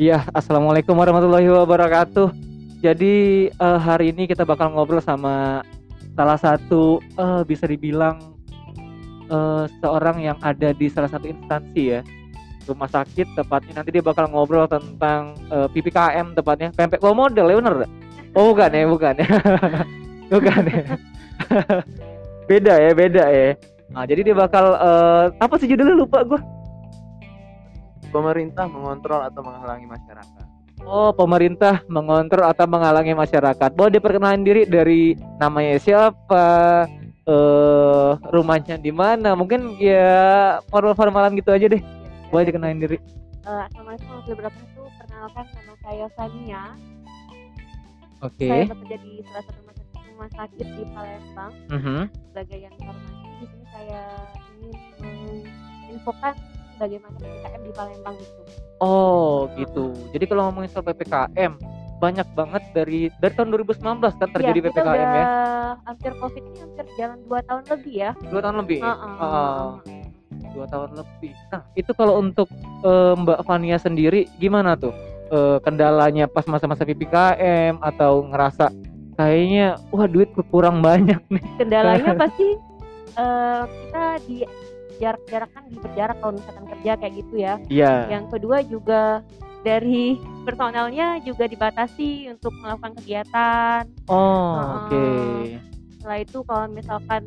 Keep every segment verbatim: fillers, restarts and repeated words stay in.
Iya, assalamualaikum warahmatullahi wabarakatuh. Jadi uh, hari ini kita bakal ngobrol sama salah satu uh, bisa dibilang uh, seorang yang ada di salah satu instansi ya, rumah sakit tepatnya. Nanti dia bakal ngobrol tentang uh, P P K M tepatnya. Pempek lo model ya, bener? Oh bukan ya, bukan ya, bukan ya. Beda ya, beda ya. Nah, jadi dia bakal uh, apa sih judulnya, lupa gue. Pemerintah mengontrol atau menghalangi masyarakat. Oh, pemerintah mengontrol atau menghalangi masyarakat. Boleh diperkenalkan diri dari namanya siapa, uh, rumahnya di mana? Mungkin ya formal-formalan gitu aja deh. Boleh dikenalin diri. Uh, Assalamualaikum warahmatullahi wabarakatuh. Perkenalkan nama saya Sania. Oke. Okay. Saya bekerja di salah satu rumah sakit, rumah sakit di Palembang. Uh-huh. Sebagai yang informasi, di sini saya ingin menginfokan bagaimana P P K M di Palembang itu. Oh gitu. Jadi kalau ngomongin soal P P K M, banyak banget dari dari tahun dua ribu sembilan belas kan terjadi ya, P P K M udah, ya. Hampir Covid ini hampir jalan dua tahun lebih ya. dua tahun lebih. Uh-uh. Uh, dua tahun lebih. Nah itu kalau untuk uh, Mbak Fania sendiri gimana tuh uh, kendalanya pas masa-masa P P K M, atau ngerasa kayaknya wah duit kurang banyak nih? Kendalanya pasti uh, kita di jarak-jarak kan diperjarak kalau misalkan kerja kayak gitu ya. Yeah. Yang kedua juga dari personalnya juga dibatasi untuk melakukan kegiatan. Oh, uh, oke. Okay. Setelah itu kalau misalkan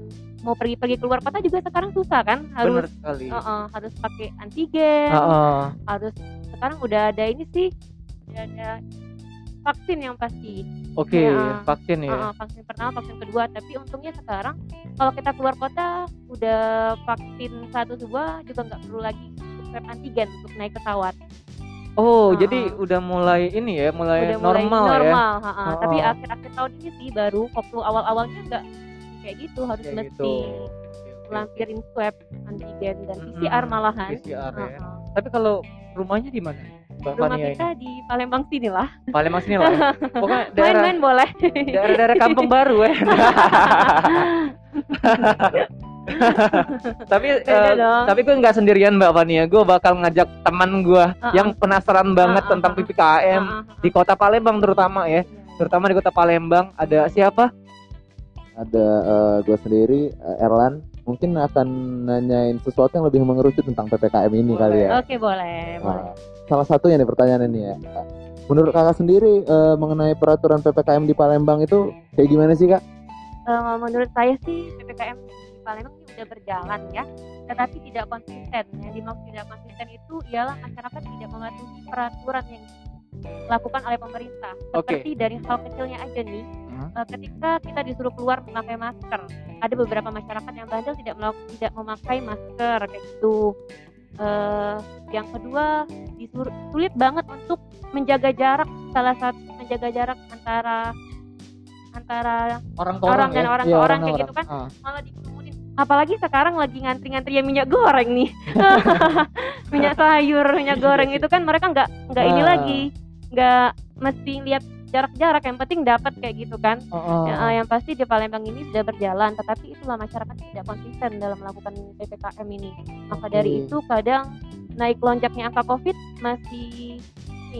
mau pergi-pergi keluar kota juga sekarang susah kan, harus uh, uh, harus pakai antigen. Uh, uh. Harus sekarang udah ada ini sih, udah ada vaksin yang pasti. Oke, okay, ya, vaksin ya. Uh, vaksin pertama, vaksin kedua. Tapi untungnya sekarang kalau kita keluar kota udah vaksin satu dua juga nggak perlu lagi swab antigen untuk naik pesawat. Oh, uh, jadi udah mulai ini ya, mulai udah normal, mulai normal ya. Normal, uh, uh. Tapi akhir-akhir tahun ini sih baru waktu awal-awalnya nggak kayak gitu, harus kayak mesti gitu. Lampirin swab antigen dan P C R malahan. P C R ya. Uh, uh. Tapi kalau rumahnya di mana? Bang rumah Fania kita ini di Palembang sini lah. Palembang sini lah. Pokoknya daerah main-main boleh. Daerah-daerah kampung baru ya. tapi uh, tapi gue nggak sendirian Mbak Fania. Gue bakal ngajak teman gue uh-uh. yang penasaran banget uh-uh. tentang P P K M uh-uh. di Kota Palembang terutama ya. Terutama di Kota Palembang ada siapa? Ada uh, gue sendiri, uh, Erlan. Mungkin akan nanyain sesuatu yang lebih mengerucut tentang P P K M ini boleh. Kali ya. Oke, boleh, boleh. Salah satunya nih pertanyaan ini ya. Menurut kakak sendiri uh, mengenai peraturan P P K M di Palembang itu kayak gimana sih, Kak? Uh, menurut saya sih P P K M di Palembang ini udah berjalan ya, tetapi tidak konsisten. Yang dimaksud tidak konsisten itu ialah masyarakat tidak mematuhi peraturan yang dilakukan oleh pemerintah. Seperti okay. dari hal kecilnya aja nih. Ketika kita disuruh keluar memakai masker, ada beberapa masyarakat yang bandel tidak melak- tidak memakai masker kayak gitu. Uh, yang kedua, disuruh, sulit banget untuk menjaga jarak, salah satu menjaga jarak antara antara orang, orang dan ya? orang ya, ke orang kayak orang. Gitu kan, ah. malah dikerumunin. Apalagi sekarang lagi ngantri-ngantri yang minyak goreng nih, minyak sayur, minyak goreng itu kan mereka nggak nggak ini ah. lagi, nggak mesti lihat jarak-jarak, yang penting dapat kayak gitu kan. Oh, oh. Ya, yang pasti di Palembang ini sudah berjalan, tetapi itulah masyarakat tidak konsisten dalam melakukan P P K M ini. Maka okay. dari itu kadang naik lonjaknya angka Covid masih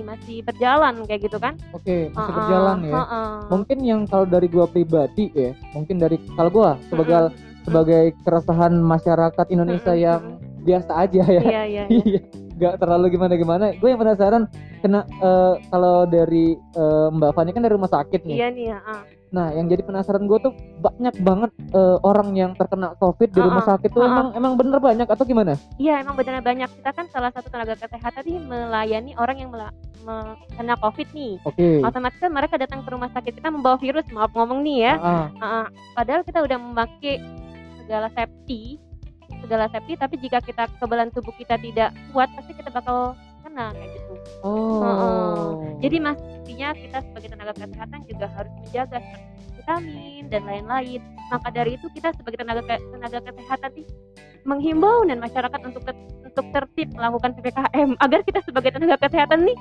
masih berjalan kayak gitu kan. Oke, okay, masih uh-uh, berjalan ya. Uh-uh. Mungkin yang kalau dari gua pribadi ya, mungkin dari kalau gua sebagai uh-uh. sebagai keresahan masyarakat Indonesia uh-uh. yang biasa aja ya. Iya, iya. iya. Gak terlalu gimana-gimana. Gue yang penasaran kena uh, kalau dari uh, Mbak Fani kan dari rumah sakit nih. Iya nih. Uh. Nah, yang jadi penasaran gue tuh banyak banget uh, orang yang terkena Covid di uh-uh. rumah sakit tuh uh-uh. emang emang bener banyak atau gimana? Iya, emang bener banyak. Kita kan salah satu tenaga kesehatan nih melayani orang yang mel- me- kena Covid nih. Oke. Okay. Otomatis kan mereka datang ke rumah sakit kita membawa virus, maaf ngomong nih ya. Uh-uh. Uh-uh. Padahal kita udah memakai segala safety. segala safety, tapi jika kita kekebalan tubuh kita tidak kuat, pasti kita bakal kena kayak gitu. Oh. Uh-uh. Jadi mestinya kita sebagai tenaga kesehatan juga harus menjaga vitamin dan lain-lain. Maka dari itu kita sebagai tenaga ke- tenaga kesehatan sih menghimbau dan masyarakat untuk ke- untuk tertib melakukan P P K M agar kita sebagai tenaga kesehatan nih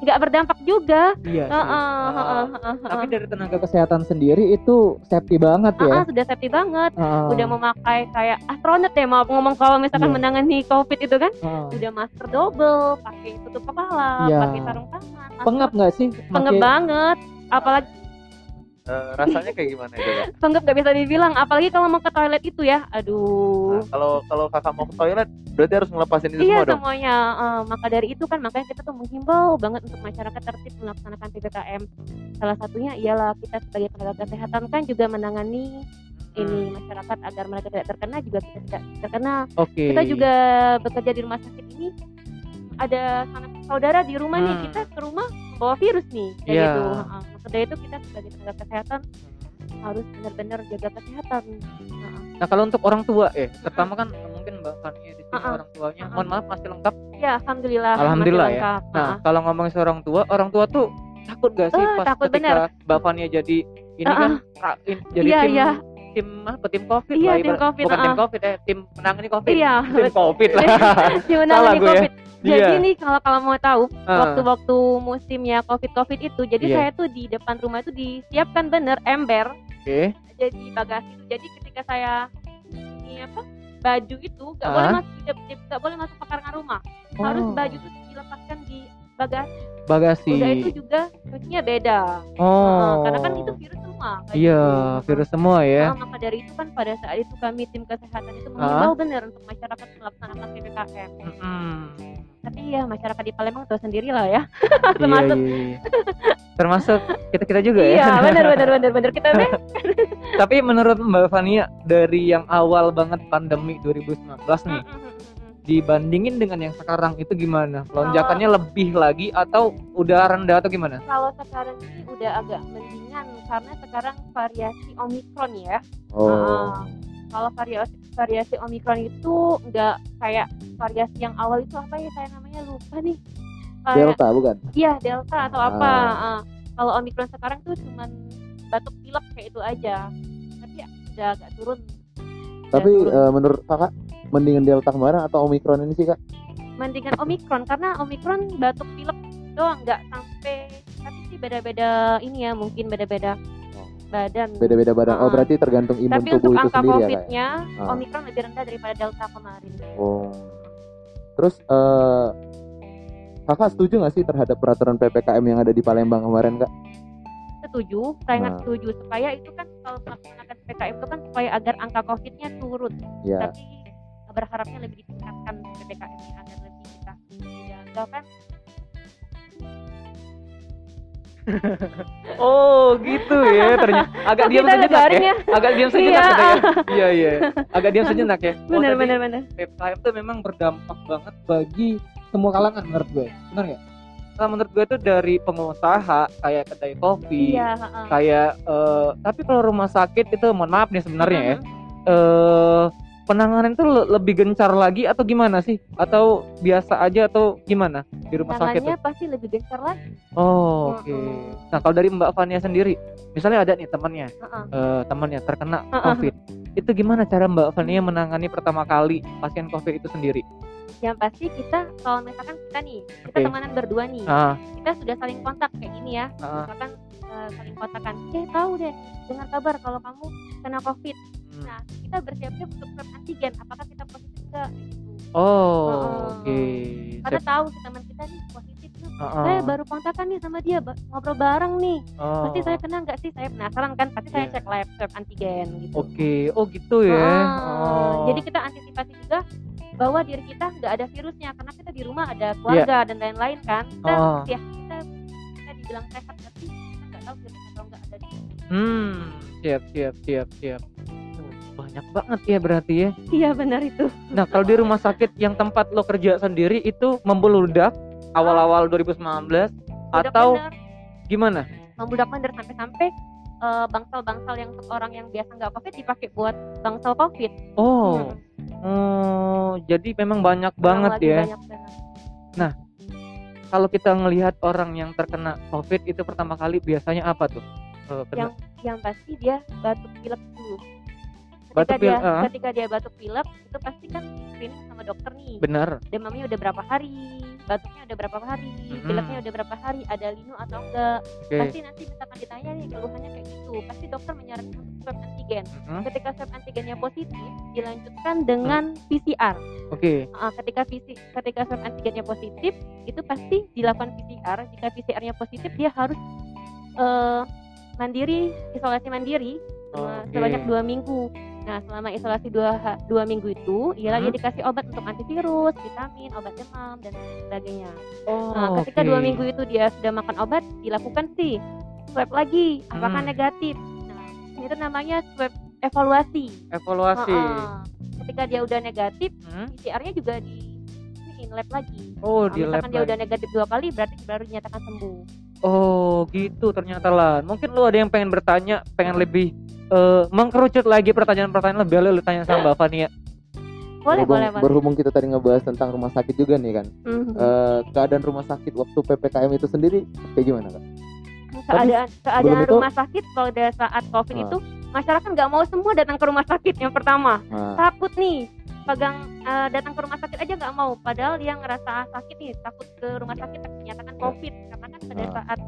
nggak berdampak juga. Iya. Uh, uh, uh, uh, uh, uh. Tapi dari tenaga kesehatan sendiri itu safety banget ya. Uh, uh, sudah safety banget. Uh. Udah memakai kayak astronot ya, mau ngomong kalau misalkan yeah. menangani COVID itu kan, uh. udah masker double, pakai tutup kepala, yeah. pakai sarung tangan. Pengap nggak sih? Pengap banget. Apalagi Uh, rasanya kayak gimana itu ya? Senggup gak bisa dibilang, apalagi kalau mau ke toilet itu ya, aduh. Nah, kalau kalau kakak mau ke toilet, berarti harus ngelepasin itu iya, semua dong? Iya semuanya, uh, maka dari itu kan makanya kita tuh menghimbau banget untuk masyarakat tertib melaksanakan P P K M. Salah satunya ialah kita sebagai tenaga kesehatan kan juga menangani ini masyarakat agar mereka tidak terkena, juga kita tidak terkena. Okay. Kita juga bekerja di rumah sakit ini, ada sanak saudara di rumah hmm. nih, kita ke rumah bawa virus nih kayak yeah. gitu. Uh, Setelah itu kita sebagai tenaga kesehatan harus benar-benar jaga kesehatan. Uh-uh. Nah kalau untuk orang tua ya, eh, pertama kan mungkin Mbak Sania di sini uh-uh. orang tuanya, uh-uh. mohon maaf masih lengkap? Ya alhamdulillah. Alhamdulillah ya. Lengkap. Nah uh-uh. kalau ngomongin seorang tua, orang tua tuh takut gak sih uh, pas takut ketika bener. Mbak Sania jadi ini uh-uh. kan rakin, jadi yeah, tim yeah. tim apa tim COVID yeah, lah, tim COVID, bukan uh-uh. tim COVID ya, eh, tim menangani COVID, yeah. tim COVID lah. Tim menangani COVID. Ya. Jadi yeah. nih kalau kalau mau tahu uh. waktu-waktu musimnya COVID-COVID itu, jadi yeah. saya tuh di depan rumah itu disiapkan bener ember, okay. jadi bagasi. Jadi ketika saya ini apa baju itu nggak uh. boleh masuk, nggak boleh masuk pekarangan rumah, oh. harus baju itu dilepaskan di bagasi. Bagasi. Udah itu juga cucinya beda, oh. karena kan itu virus semua. Iya yeah, virus semua ya. Nah, maka dari itu kan pada saat itu kami tim kesehatan itu mengimbau uh. bener untuk masyarakat melaksanakan P P K M. Mm-hmm. Tapi ya masyarakat di Palembang tahu sendiri lah ya. Termasuk iya, iya. Termasuk kita-kita juga ya. Iya, benar-benar kita deh. Tapi menurut Mbak Fania, dari yang awal banget pandemi dua ribu sembilan belas nih dibandingin dengan yang sekarang itu gimana? Lonjakannya kalau, lebih lagi atau udah rendah atau gimana? Kalau sekarang ini udah agak mendingan karena sekarang variasi Omikron ya. Oh. Uh, kalau variasi variasi Omikron itu nggak kayak variasi yang awal itu apa ya, saya namanya lupa nih. Kayak, Delta bukan? Iya Delta atau ah. apa. Uh, kalau Omikron sekarang tuh cuman batuk pilek kayak itu aja. Tapi ya, udah agak turun. Tapi turun. Uh, menurut kakak mendingan Delta kemarin atau Omikron ini sih kak? Mendingan Omikron karena Omikron batuk pilek doang, nggak sampai. Tapi sih beda-beda ini ya, mungkin beda-beda badan. Beda-beda badan. Oh, berarti tergantung imun tapi tubuh itu sendiri ya, Kak. Tapi untuk angka COVID-nya ah. Omikron lebih rendah daripada Delta kemarin. Oh. Terus uh, Kakak setuju enggak sih terhadap peraturan P P K M yang ada di Palembang kemarin, Kak? Setuju. Saya sangat nah. setuju supaya itu kan kalau melaksanakan P P K M itu kan supaya agar angka COVID-nya turun. Ya. Tapi berharapnya lebih ditingkatkan P P K M agar lebih kita dijaga kan. Oh gitu ya, ternyata agak diam sejenak ya, agak diam sejenak ya, iya iya, agak diam sejenak ya. Benar benar benar. P P K M itu memang berdampak banget bagi semua kalangan menurut gue, benar nggak? Nah, menurut gue itu dari pengusaha kayak kedai kopi, iya, uh. kayak uh, tapi kalau rumah sakit itu mohon maaf nih sebenarnya uh-huh. ya, uh, penanganan itu lebih gencar lagi atau gimana sih? Atau biasa aja atau gimana di rumah sakit? Penanganannya pasti lebih gencar lagi. Oh oke. Okay. Uh-uh. Nah kalau dari Mbak Fania sendiri, misalnya ada nih temannya, uh-uh. uh, temannya terkena uh-uh. COVID, itu gimana cara Mbak Fania menangani pertama kali pasien COVID itu sendiri? Yang pasti kita kalau misalkan kita nih kita okay. temanan berdua nih uh. kita sudah saling kontak kayak gini ya uh. misalkan uh, saling kontakkan eh tahu deh dengar kabar kalau kamu kena COVID hmm. nah kita bersiap-siap untuk swab antigen apakah kita positif enggak oh, oh. oke okay. Karena siap. Tahu teman kita nih positif tuh uh-uh. saya baru kontakkan nih sama dia ngobrol bareng nih uh. pasti saya kena nggak sih, saya penasaran kan pasti yeah. saya cek lab swab antigen gitu oke okay. oh gitu ya uh. oh. Jadi kita antisipasi juga bahwa diri kita nggak ada virusnya karena kita di rumah ada keluarga yeah. dan lain-lain kan kita oh. ya kita kita dibilang sehat tapi kita nggak tahu virus atau nggak ada di sini. Hmm siap siap siap siap banyak banget ya berarti ya iya benar itu. Nah kalau di rumah sakit yang tempat lo kerja sendiri itu membeludak awal-awal dua ribu sembilan belas membeludak atau bener. Gimana membeludak bener sampai-sampai uh, bangsal-bangsal yang orang yang biasa nggak COVID dipakai buat bangsal COVID oh hmm. Oh, jadi memang banyak banget ya. Banyak banget. Nah, kalau kita ngelihat orang yang terkena COVID itu pertama kali biasanya apa tuh? Yang yang pasti dia batuk pilek dulu. Ketika batuk dia, pil- ketika dia batuk pilek itu pasti kan screening sama dokter nih. Benar. Demamnya udah berapa hari? batuknya udah berapa hari, mm-hmm. pileknya udah berapa hari, ada linu atau enggak. Okay. Pasti nanti misalkan ditanya nih keluhannya kayak gitu, pasti dokter menyarankan swab antigen. Mm-hmm. Ketika swab antigennya positif, dilanjutkan dengan mm-hmm. P C R. Oke. Okay. Ketika visi, ketika swab antigennya positif, itu pasti dilakukan P C R. Jika P C R-nya positif, dia harus uh, mandiri, isolasi mandiri okay. sebanyak dua minggu. Nah, selama isolasi dua minggu itu, ialah hmm? dia dikasih obat untuk antivirus, vitamin, obat demam, dan sebagainya. Oh, nah, ketika dua okay. minggu itu dia sudah makan obat, dilakukan sih swab lagi, apakah hmm. negatif. Nah, itu namanya swab evaluasi. Evaluasi. Uh-uh. Ketika dia udah negatif, hmm? P C R-nya juga di, di lab lagi. Oh, nah, di lab. Misalkan dia lagi. Udah negatif dua kali, berarti baru dinyatakan sembuh. Oh, gitu ternyata lah. Mungkin lu ada yang pengen bertanya, pengen lebih Uh, mengkerucut lagi pertanyaan-pertanyaan lebih lalu tanya sama Mbak Fania. Boleh, berhubung, boleh, boleh. Berhubung kita tadi ngebahas tentang rumah sakit juga nih kan. Mm-hmm. Uh, keadaan rumah sakit waktu P P K M itu sendiri kayak gimana, Kak? Keadaan Tapi, keadaan rumah itu, sakit kalau pada saat Covid uh, itu masyarakat nggak mau semua datang ke rumah sakit yang pertama. Uh, takut nih, pegang uh, datang ke rumah sakit aja nggak mau. Padahal dia ngerasa sakit nih, takut ke rumah sakit dinyatakan Covid. Karena kan pada uh, saat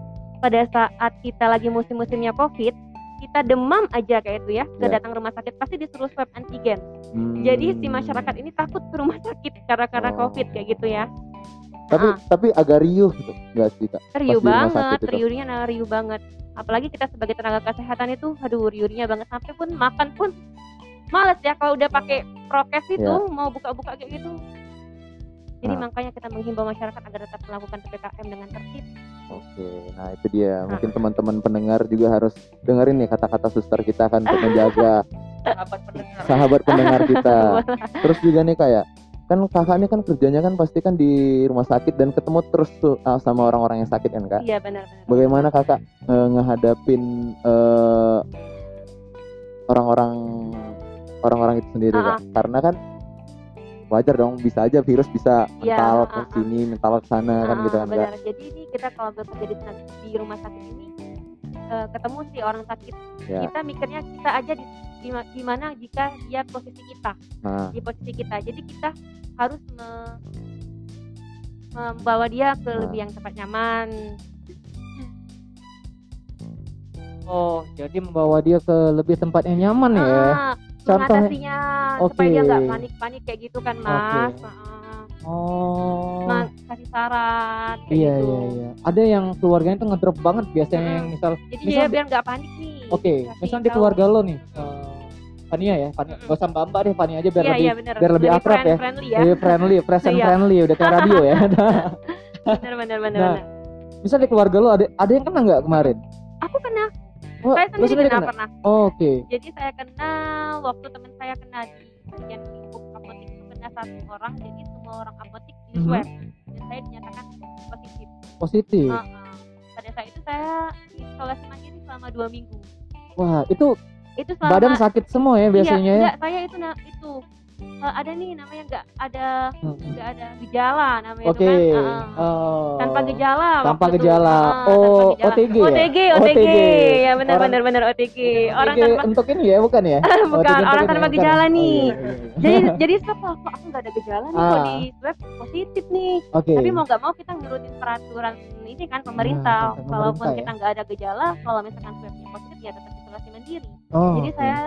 pada saat kita lagi musim-musimnya Covid, kita demam aja kayak itu ya, ke yeah. datang rumah sakit pasti disuruh swab antigen. Hmm. Jadi si masyarakat ini takut ke rumah sakit karena karena oh. Covid kayak gitu ya. Tapi nah. tapi agak riuh gitu, nggak sih Kak? Riuh banget, riuhnya nah riuh banget. Apalagi kita sebagai tenaga kesehatan itu, aduh riuhnya banget sampai pun makan pun males ya kalau udah pakai prokes itu yeah. mau buka-buka kayak gitu. Jadi nah. makanya kita menghimbau masyarakat agar tetap melakukan P P K M dengan tertib. Oke, nah itu dia. Mungkin nah. teman-teman pendengar juga harus dengerin nih kata-kata suster kita kan untuk menjaga sahabat pendengar, sahabat pendengar kita. Terus juga nih kayak kan kakak ini kan kerjanya kan pasti kan di rumah sakit dan ketemu terus tuh uh, sama orang-orang yang sakit kan Kak? Iya benar-benar. Bagaimana kakak uh, ngehadapin uh, orang-orang orang-orang itu sendiri uh-huh. Kak? Karena kan wajar dong, bisa aja virus bisa mental ya, ke sini, uh, mental ke sana uh, kan gitu kan. Benar. Jadi ini kita kalau bekerja di, di rumah sakit ini uh, ketemu si orang sakit, ya. Kita mikirnya kita aja di, di, di mana jika dia posisi kita, nah. di posisi kita. Jadi kita harus me, membawa dia ke nah. lebih yang tempat nyaman. Oh, jadi membawa dia ke lebih tempat yang nyaman nah. ya. Mengatasinya okay. supaya dia nggak panik-panik kayak gitu kan Mas okay. oh Mas kasih saran iya gitu. iya iya ada yang keluarganya tuh ngedrop banget biasanya hmm. yang misal jadi misal dia biar nggak panik nih oke okay. misal di keluarga lo nih uh, Fania ya Fania mm-hmm. gak usah mbak-mbak deh Fania aja biar yeah, lebih yeah, biar lebih, lebih akrab friend, ya friendly ya lebih friendly present yeah. friendly udah kayak radio ya benar-benar benar nah, misal di keluarga lo ada ada yang kena nggak kemarin aku kena Oh, saya sendiri kena, kena pernah. Oh, Oke. Okay. Jadi saya kena waktu teman saya kena di bagian lingkup apotik itu kena satu orang, jadi semua orang apotik di swab mm-hmm. dan saya dinyatakan positif. Positif. Uh, uh. Pada saat itu saya isolasi mandiri selama dua minggu. Wah itu. Itu selama, badan sakit semua ya biasanya iya, ya. Enggak, saya itu nah, itu uh, ada nih namanya nggak ada nggak hmm. ada gejala namanya okay. itu kan uh, oh. tanpa gejala tanpa gejala itu, uh, oh tanpa gejala. O T G ya? O T G O T G ya benar orang, benar benar O T G orang O T G tanpa untuk ini ya bukan ya bukan O T G orang tanpa gejala kan. Nih oh, iya, iya. jadi jadi swab kok aku nggak ada gejala nih ah. kok di swab positif nih okay. tapi mau nggak mau kita ngurutin peraturan ini kan pemerintah nah, kalaupun pemerintah, kita nggak ya? Ada gejala kalau misalkan swabnya positif ya tetap isolasi mandiri oh, jadi okay. saya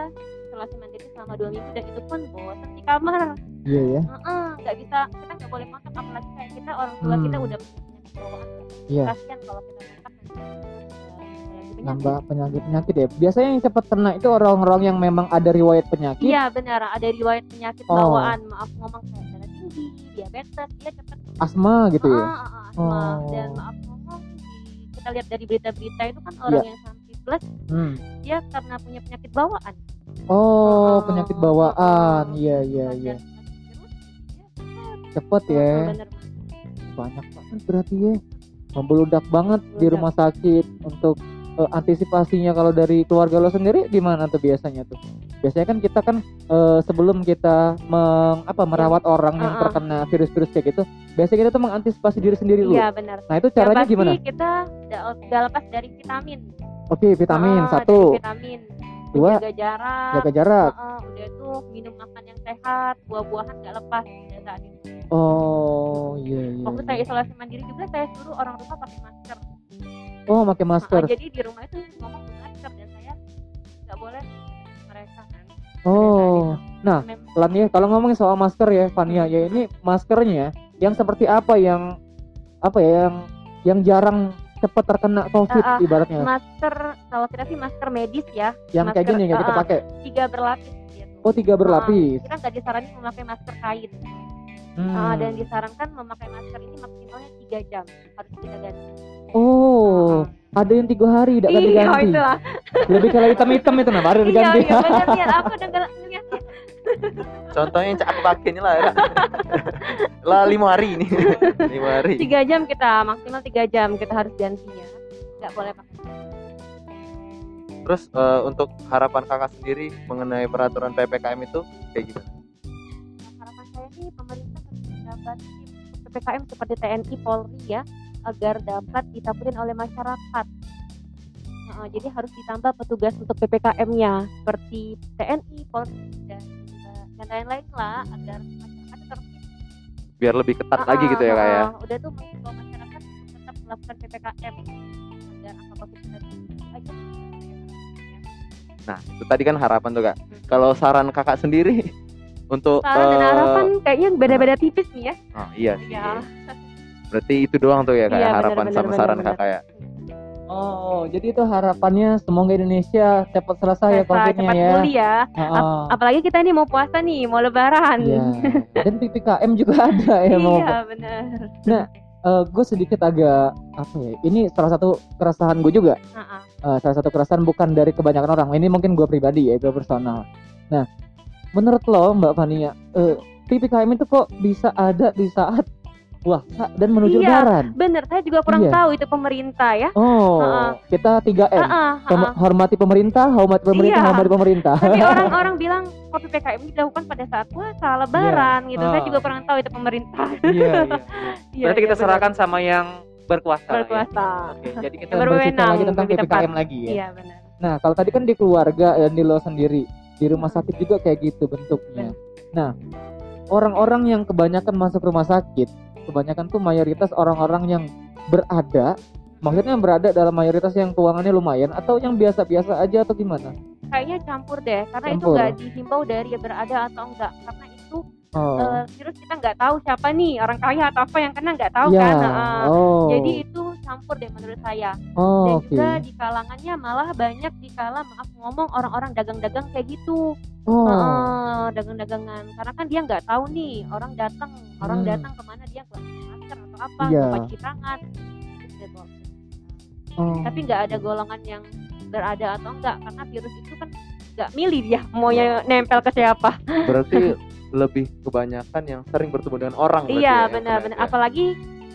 isolasi mandiri selama dua minggu dan itu pun bosan di kamar. Iya ya. Heeh, enggak bisa, kita enggak boleh kontak apalagi kayak kita orang tua hmm. kita udah punya bawaan. Iya. Kasihan kalau kita kontak nanti nambah penyakit-penyakit ya. Biasanya yang cepat kena itu orang-orang yang memang ada riwayat penyakit. Iya, benar, ada riwayat penyakit oh. bawaan. Maaf ngomong kayak darah tinggi, diabetes, dia cepat asma gitu ya. Heeh, asma oh. dan maaf ngomong kita lihat dari berita-berita itu kan orang ya. Yang sampai plus hmm. dia karena punya penyakit bawaan. Oh, oh penyakit bawaan, iya iya iya. Cepet ya, banyak banget berarti ya, membeludak banget di rumah sakit. Untuk uh, antisipasinya kalau dari keluarga lo sendiri gimana tuh biasanya tuh? Biasanya kan kita kan uh, sebelum kita meng, apa merawat orang yang uh-uh. terkena virus-virus kayak gitu, biasanya kita tuh mengantisipasi diri sendiri dulu. Iya benar. Nah itu caranya ya, gimana? Kita nggak lepas dari vitamin. Oke okay, vitamin oh, satu. Vitamin. Dua, jaga jarak, jaga jarak. Uh, uh, udah tuh minum makan yang sehat, buah-buahan nggak lepas. Ya, nggak ada. Oh iya iya. Waktu saya isolasi mandiri juga saya suruh orang rumah pakai masker. Oh, pakai masker. Nah, jadi di rumah itu ngomong masker dan saya nggak boleh mereka kan. Oh, nah, Lania, kalau ngomongin soal masker ya, Fania, ya ini maskernya yang seperti apa yang apa ya yang yang jarang cepat terkena COVID uh, uh, ibaratnya? Masker, kalau kita sih masker medis ya. Yang kayak gini nggak kita pakai? Tiga berlapis. Gitu. Oh, tiga berlapis. Uh, kita nggak disarankan memakai masker kain. Hmm. Uh, dan disarankan memakai masker ini maksimalnya tiga jam harus kita ganti. Oh, uh-huh. Ada yang tiga hari tidak ganti ganti. Iya, lebih kalau hitam-hitam itu nah baru diganti. Iya, benar ya. Aku dengar. Contohnya yang aku pakai ini lah, ya. Lah lima hari ini. Lima hari. Tiga jam kita maksimal tiga jam kita harus gantinya. Nggak boleh pakai. Terus uh, untuk harapan kakak sendiri mengenai peraturan P P K M itu kayak gitu. Harapan saya sih pemerintah menjabat P P K M seperti T N I Polri ya, agar dapat ditaburin oleh masyarakat. Nah, jadi harus ditambah petugas untuk P P K M-nya seperti T N I, Polri dan dan lain-lain lah agar masyarakat terus biar lebih ketat uh, lagi gitu ya uh, kayak. Udah tuh bahwa masyarakat tetap melakukan P P K M agar angka COVID-nya aja. Nah, itu tadi kan harapan tuh Kak. Hmm. Kalau saran Kakak sendiri untuk saran uh, dan harapan kayaknya beda-beda tipis nih ya. Oh, iya sih. Iya. Berarti itu doang tuh ya kayak iya, harapan bener, sama bener, saran bener. Kakak ya. Oh, jadi itu harapannya semoga Indonesia cepat selesai ya COVID-nya ya. Cepat ya. Uh-uh. Apalagi kita ini mau puasa nih, mau lebaran. Iya. Dan P P K M juga ada ya mau. Iya, benar. Nah, uh, gue sedikit agak apa ya? Ini salah satu keresahan gue juga. Uh-uh. Uh, salah satu keresahan bukan dari kebanyakan orang. Ini mungkin gue pribadi ya, gue personal. Nah, menurut lo Mbak Fania, uh, P P K M itu kok bisa ada di saat puasa dan menuju iya, lebaran. Bener, saya juga kurang iya. tahu itu pemerintah ya. Oh, uh-uh. kita tiga M. Uh-uh, uh-uh. Hormati pemerintah, hormati pemerintah, iya. hormati pemerintah. Tapi orang-orang bilang kopi P K M dilakukan pada saat puasa, lebaran yeah. gitu. Uh. Saya juga kurang tahu itu pemerintah. Iya, iya, iya. Berarti iya, kita iya, serahkan bener. Sama yang berkuasa. Berkuasa. Ya? Oke, jadi kita berbicara lagi tentang P P K M lagi ya. Iya, benar. Nah, kalau tadi kan di keluarga dan di lo sendiri, di rumah sakit juga kayak gitu bentuknya. Bener. Nah, orang-orang yang kebanyakan masuk rumah sakit kebanyakan tuh mayoritas orang-orang yang berada, maksudnya berada dalam mayoritas yang keuangannya lumayan atau yang biasa-biasa aja atau gimana? Kayaknya campur deh, karena campur. Itu nggak dihimbau dari berada atau enggak, karena itu oh. uh, virus kita nggak tahu siapa nih orang kaya atau apa yang kena nggak tahu yeah. kan, uh, oh. jadi itu campur deh menurut saya. Oh, dan okay. juga di kalangannya malah banyak di kalang maaf ngomong orang-orang dagang-dagang kayak gitu. Oh. Uh, dagang-dagangan karena kan dia nggak tahu nih orang datang orang hmm. datang kemana dia keluar masker atau apa yeah. cuci tangan gitu. Oh. Tapi nggak ada golongan yang berada atau enggak karena virus itu kan nggak milih dia maunya nempel ke siapa. Berarti lebih kebanyakan yang sering bertemu dengan orang. Iya ya, benar-benar ya. Apalagi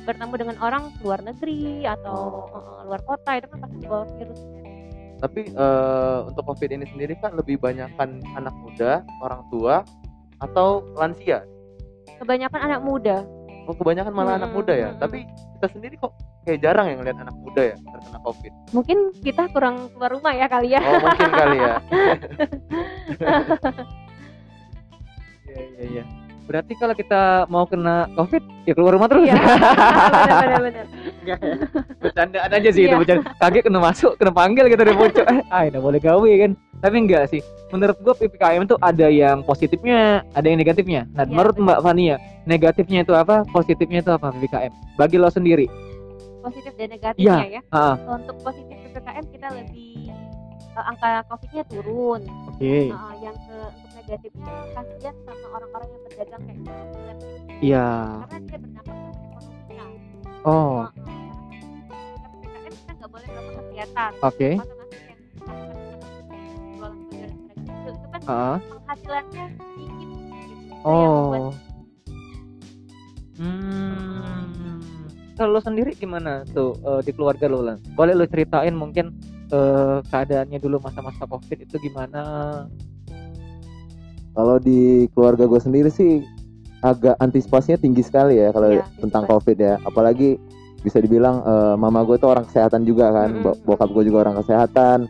bertemu dengan orang luar negeri atau oh. luar kota itu kan pasti dibawa virus. Tapi uh, untuk COVID ini sendiri kan lebih banyakkan anak muda, orang tua, atau lansia? Kebanyakan anak muda. Oh, kebanyakan malah hmm. anak muda ya. Hmm. Tapi kita sendiri kok kayak jarang yang ngeliat anak muda ya terkena COVID. Mungkin kita kurang keluar rumah ya kali ya. Oh, mungkin kali ya. Iya, iya, iya. Berarti kalau kita mau kena COVID, ya keluar rumah terus. Iya, benar-benar. Bercandaan aja sih gitu, bercanda. Kaget kena masuk, kena panggil gitu dari pucuk. Ah, enggak boleh gawe kan. Tapi enggak sih. Menurut gua P P K M itu ada yang positifnya, ada yang negatifnya. Nah, ya, menurut betul. Mbak Fania, negatifnya itu apa? Positifnya itu apa P P K M? Bagi lo sendiri. Positif dan negatifnya ya. ya. Uh-huh. Untuk positif P P K M kita lebih uh, angka COVID-nya turun. Oke. Okay. Uh, yang ke negatifnya kasihan sama orang-orang yang berdagang kayak gitu. Iya. Karena dia berdampak sama ekonominya. Oh. Nah, karena P P K M kita nggak boleh melakukan kegiatan. Oke. Okay. Otomatis yang jualan jualan itu kan uh. penghasilannya dikit. Gitu. Oh. Buat... Hmm. Kalau lo sendiri gimana tuh uh, di keluarga lo lah? Boleh lo ceritain mungkin uh, keadaannya dulu masa-masa COVID itu gimana? Kalau di keluarga gue sendiri sih agak antisipasinya tinggi sekali ya kalau ya, tentang COVID ya. Apalagi bisa dibilang uh, mama gue tuh orang kesehatan juga kan, mm-hmm. bokap gue juga orang kesehatan.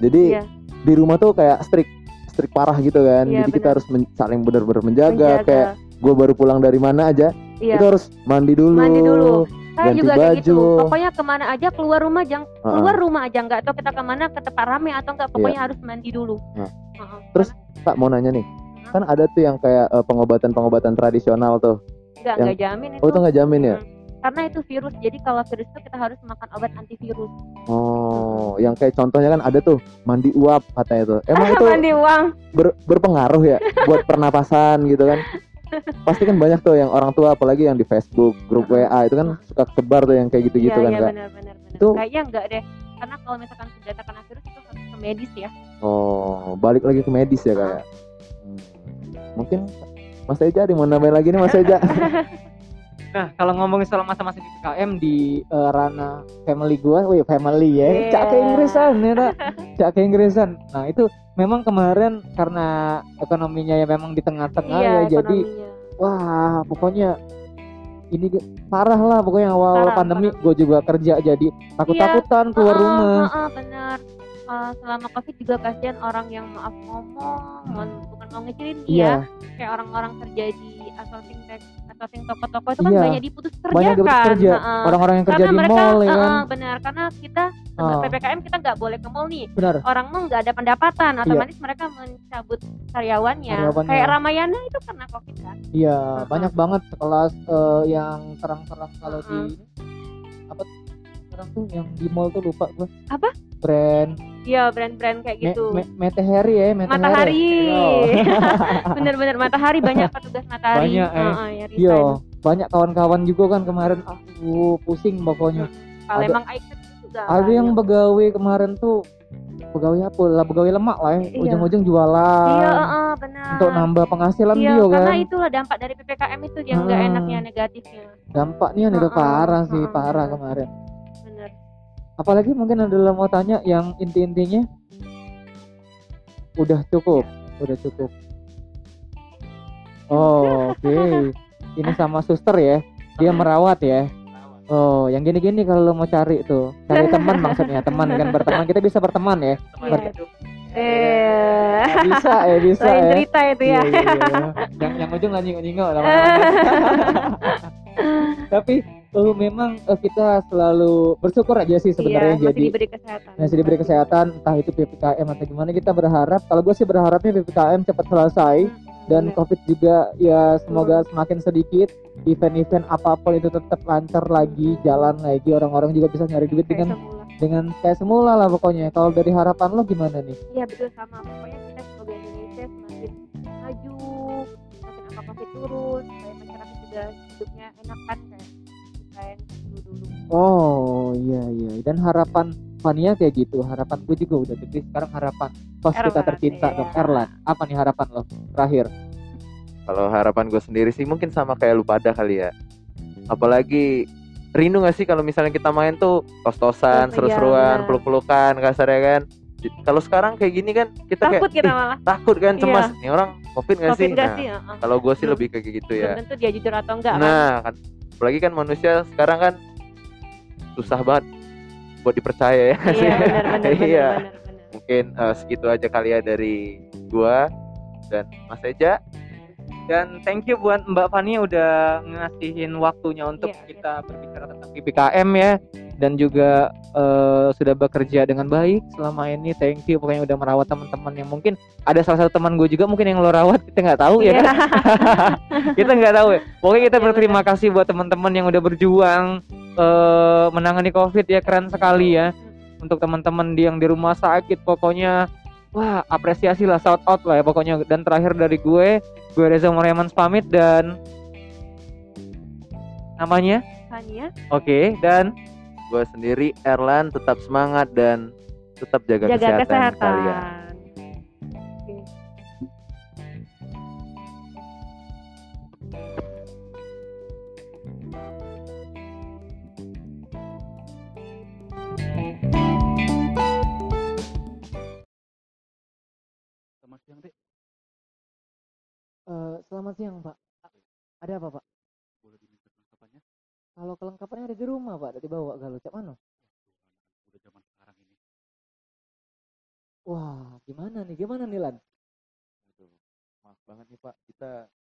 Jadi ya. Di rumah tuh kayak strict, strict parah gitu kan. Ya, jadi bener. Kita harus men- saling benar-benar menjaga, menjaga kayak gue baru pulang dari mana aja, iya, itu harus mandi dulu, mandi dulu. Saya ganti juga baju. Kayak gitu, pokoknya kemana aja keluar rumah jangan uh-uh. keluar rumah aja, nggak tahu kita kemana, ke tempat ramai atau nggak, pokoknya yeah. harus mandi dulu. Nah. Uh-uh. Terus tak mau nanya nih, uh-huh. kan ada tuh yang kayak uh, pengobatan-pengobatan tradisional tuh. Nggak yang... nggak jamin itu. Oh itu nggak jamin ya? Hmm. Karena itu virus, jadi kalau virus itu kita harus makan obat antivirus. Oh, yang kayak contohnya kan ada tuh mandi uap katanya tuh. Emang itu mandi uang ber, berpengaruh ya buat pernapasan gitu kan? Pasti kan banyak tuh yang orang tua, apalagi yang di Facebook, grup W A itu kan suka kebar tuh yang kayak gitu-gitu ya, kan? Iya, benar-benar. Itu... Kayaknya enggak deh, karena kalau misalkan sudah terkena virus itu harus ke medis ya. Oh, balik lagi ke medis ya kayak. Hmm. Mungkin Mas Eja, mau nambahin lagi nih Mas Eja. Nah, kalau ngomongin soal masa-masa di P P K M di uh, ranah family gua, wih family ya, yeah. cak keingrisan ya, nah. cak keingrisan. Nah itu memang kemarin karena ekonominya ya memang di tengah-tengah yeah, ya, ekonominya. Jadi wah pokoknya ini parah lah pokoknya awal-awal parah, pandemi, parah. Gua juga kerja jadi takut-takutan yeah. keluar uh, rumah. Uh, uh, bener. Uh, selama Covid juga kasihan orang yang maaf ngomong, mau, bukan mau ngecilin dia, yeah. kayak orang-orang kerja di outsourcing tech, outsourcing toko-toko itu kan yeah. banyak diputus kerja banyak kan, diputus kerja. Uh-uh. orang-orang yang kerja karena di mereka, mall ya kan, uh-uh, benar, karena kita uh. P P K M kita nggak boleh ke mall nih, benar. Orang mall nggak ada pendapatan, otomatis yeah. mereka mencabut karyawannya, karyawannya. Kayak Ramayana itu karena Covid kan, iya yeah, uh-huh. banyak banget kelas uh, yang terang-terang kalau uh-huh. di apa terang tuh yang di mall tuh lupa gue apa brand. Iya, brand-brand kayak gitu. Me- me- Matahari ya, Matahari. Matahari. Oh. Bener-bener Matahari, banyak petugas Matahari. Banyak. Eh. Uh-uh, ya, yo, banyak kawan-kawan juga kan kemarin aku pusing pokoknya. Palembang Icon juga. Ada yang pegawai kemarin tuh pegawai apa? Lah pegawai lemak lah ya. Iya. Ujung-ujung jualan. Iya, uh, benar. Untuk nambah penghasilan iya, dia kan. Iya, karena itulah dampak dari P P K M itu yang enggak hmm. enaknya, negatifnya. Dampaknya udah uh-uh. parah sih, uh-uh. parah kemarin. Apalagi mungkin adalah mau tanya yang inti-intinya udah cukup, udah cukup. Oh, oke. Okay. Ini sama suster ya, dia merawat ya. Oh, yang gini-gini kalau lo mau cari tuh, cari teman maksudnya, teman kan berteman, kita bisa berteman ya. Ber- eh, bisa ya, bisa ya. Lain cerita itu ya. Iya, iya. Yang yang ujung nyinggung-nyinggung tapi oh, memang uh, kita selalu bersyukur aja sih sebenarnya. Iya, jadi masih diberi kesehatan. Masih diberi kesehatan, entah itu P P K M atau gimana, kita berharap. Kalau gue sih berharapnya P P K M cepat selesai hmm, dan bener. Covid juga ya semoga hmm. semakin sedikit. Event-event apapun itu tetap lancar lagi, jalan lagi, orang-orang juga bisa nyari duit kayak dengan semula. dengan kayak semula lah pokoknya. Kalau dari harapan lo gimana nih? Iya betul sama. Pokoknya kita sebagai Indonesia semakin maju, semakin apa Covid turun, supaya masyarakat juga hidupnya enak kan kayak. Dulu. Oh iya iya, dan harapan Fania kayak gitu, harapan gue juga udah gede. Sekarang harapan pas kita tercinta iya. dong Erlan, apa nih harapan lo terakhir? Kalau harapan gue sendiri sih mungkin sama kayak lu pada kali ya. Apalagi rindu gak sih kalau misalnya kita main tuh tos-tosan, oh, seru-seruan, iya. peluk-pelukan kasarnya kan. Kalau sekarang kayak gini kan kita takut kayak kita malah. takut kan cemas iya. nih orang Covid gak sih? Nah, sih uh-huh. kalau gue sih belum, lebih kayak gitu ya. Tentu dia jujur atau enggak. Nah kan. Apalagi kan manusia sekarang kan susah banget buat dipercaya ya. Iya benar-benar. Iya. Mungkin uh, segitu aja kali ya dari gua dan Mas Eja. Dan thank you buat Mbak Fani udah ngasihin waktunya untuk yeah, kita yeah. berbicara tentang P P K M ya. Dan juga uh, sudah bekerja dengan baik selama ini. Thank you pokoknya udah merawat teman-teman yang mungkin ada salah satu teman gue juga mungkin yang lo rawat, kita nggak tahu yeah. ya kan? Kita nggak tahu ya. Pokoknya kita berterima kasih buat teman-teman yang udah berjuang uh, menangani Covid ya, keren sekali ya. Untuk teman-teman yang di rumah sakit pokoknya wah apresiasi lah, shout out lah ya pokoknya. Dan terakhir dari gue, gue Reza Moreman pamit dan namanya Sania. Oke okay, dan gue sendiri Erlan, tetap semangat dan tetap jaga, jaga kesehatan, kesehatan kalian. Selamat siang, Pak. Uh, selamat siang, Pak. Ada apa, Pak? Boleh diminta kelengkapannya? Kalau kelengkapannya ada di rumah, Pak, ada dibawa galau cak mano. Udah zaman sekarang ini. Wah, gimana nih? Gimana nih, Lan? Aduh, maaf banget nih, Pak. Kita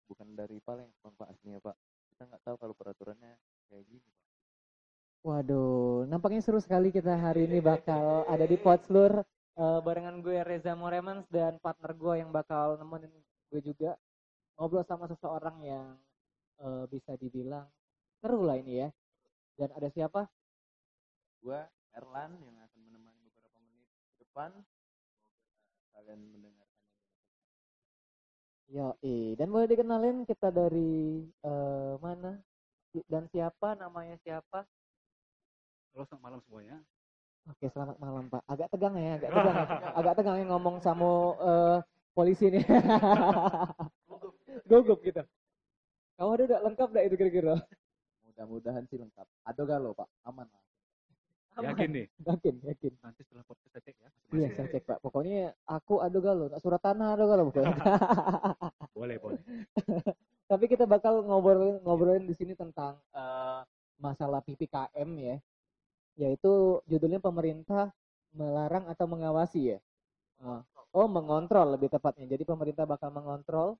bukan dari Palembang Pak aslinya Pak. Kita nggak tahu kalau peraturannya kayak gini Pak. Waduh, nampaknya seru sekali kita hari ini bakal ada di Potslur uh, barengan gue Reza Moreman dan partner gue yang bakal nemenin gue juga ngobrol sama seseorang yang uh, bisa dibilang seru lah ini ya. Dan ada siapa? Gue Erlan yang akan menemani beberapa menit ke depan. Kalian mendengarkan. Yoi, dan boleh dikenalin kita dari uh, mana dan siapa, namanya siapa? Halo, selamat malam semuanya. Oke, selamat malam Pak. Agak tegang ya, agak tegang. Agak tegang ya ngomong sama uh, polisi nih. Gugup. Gugup gitu. Kamu ada udah lengkap gak itu kira-kira? Mudah-mudahan sih lengkap. Ada galau Pak, aman lah. Aman. Yakin nih? Yakin, yakin. Nanti setelah podcast saya cek ya. Iya, saya cek Pak. Pokoknya aku ada galau, tak surat tanah ada galau pokoknya. Boleh, boleh. Tapi kita bakal ngobrolin ngobrolin di sini tentang uh, masalah P P K M ya. Yaitu judulnya pemerintah melarang atau mengawasi ya. Oh, oh mengontrol lebih tepatnya. Jadi pemerintah bakal mengontrol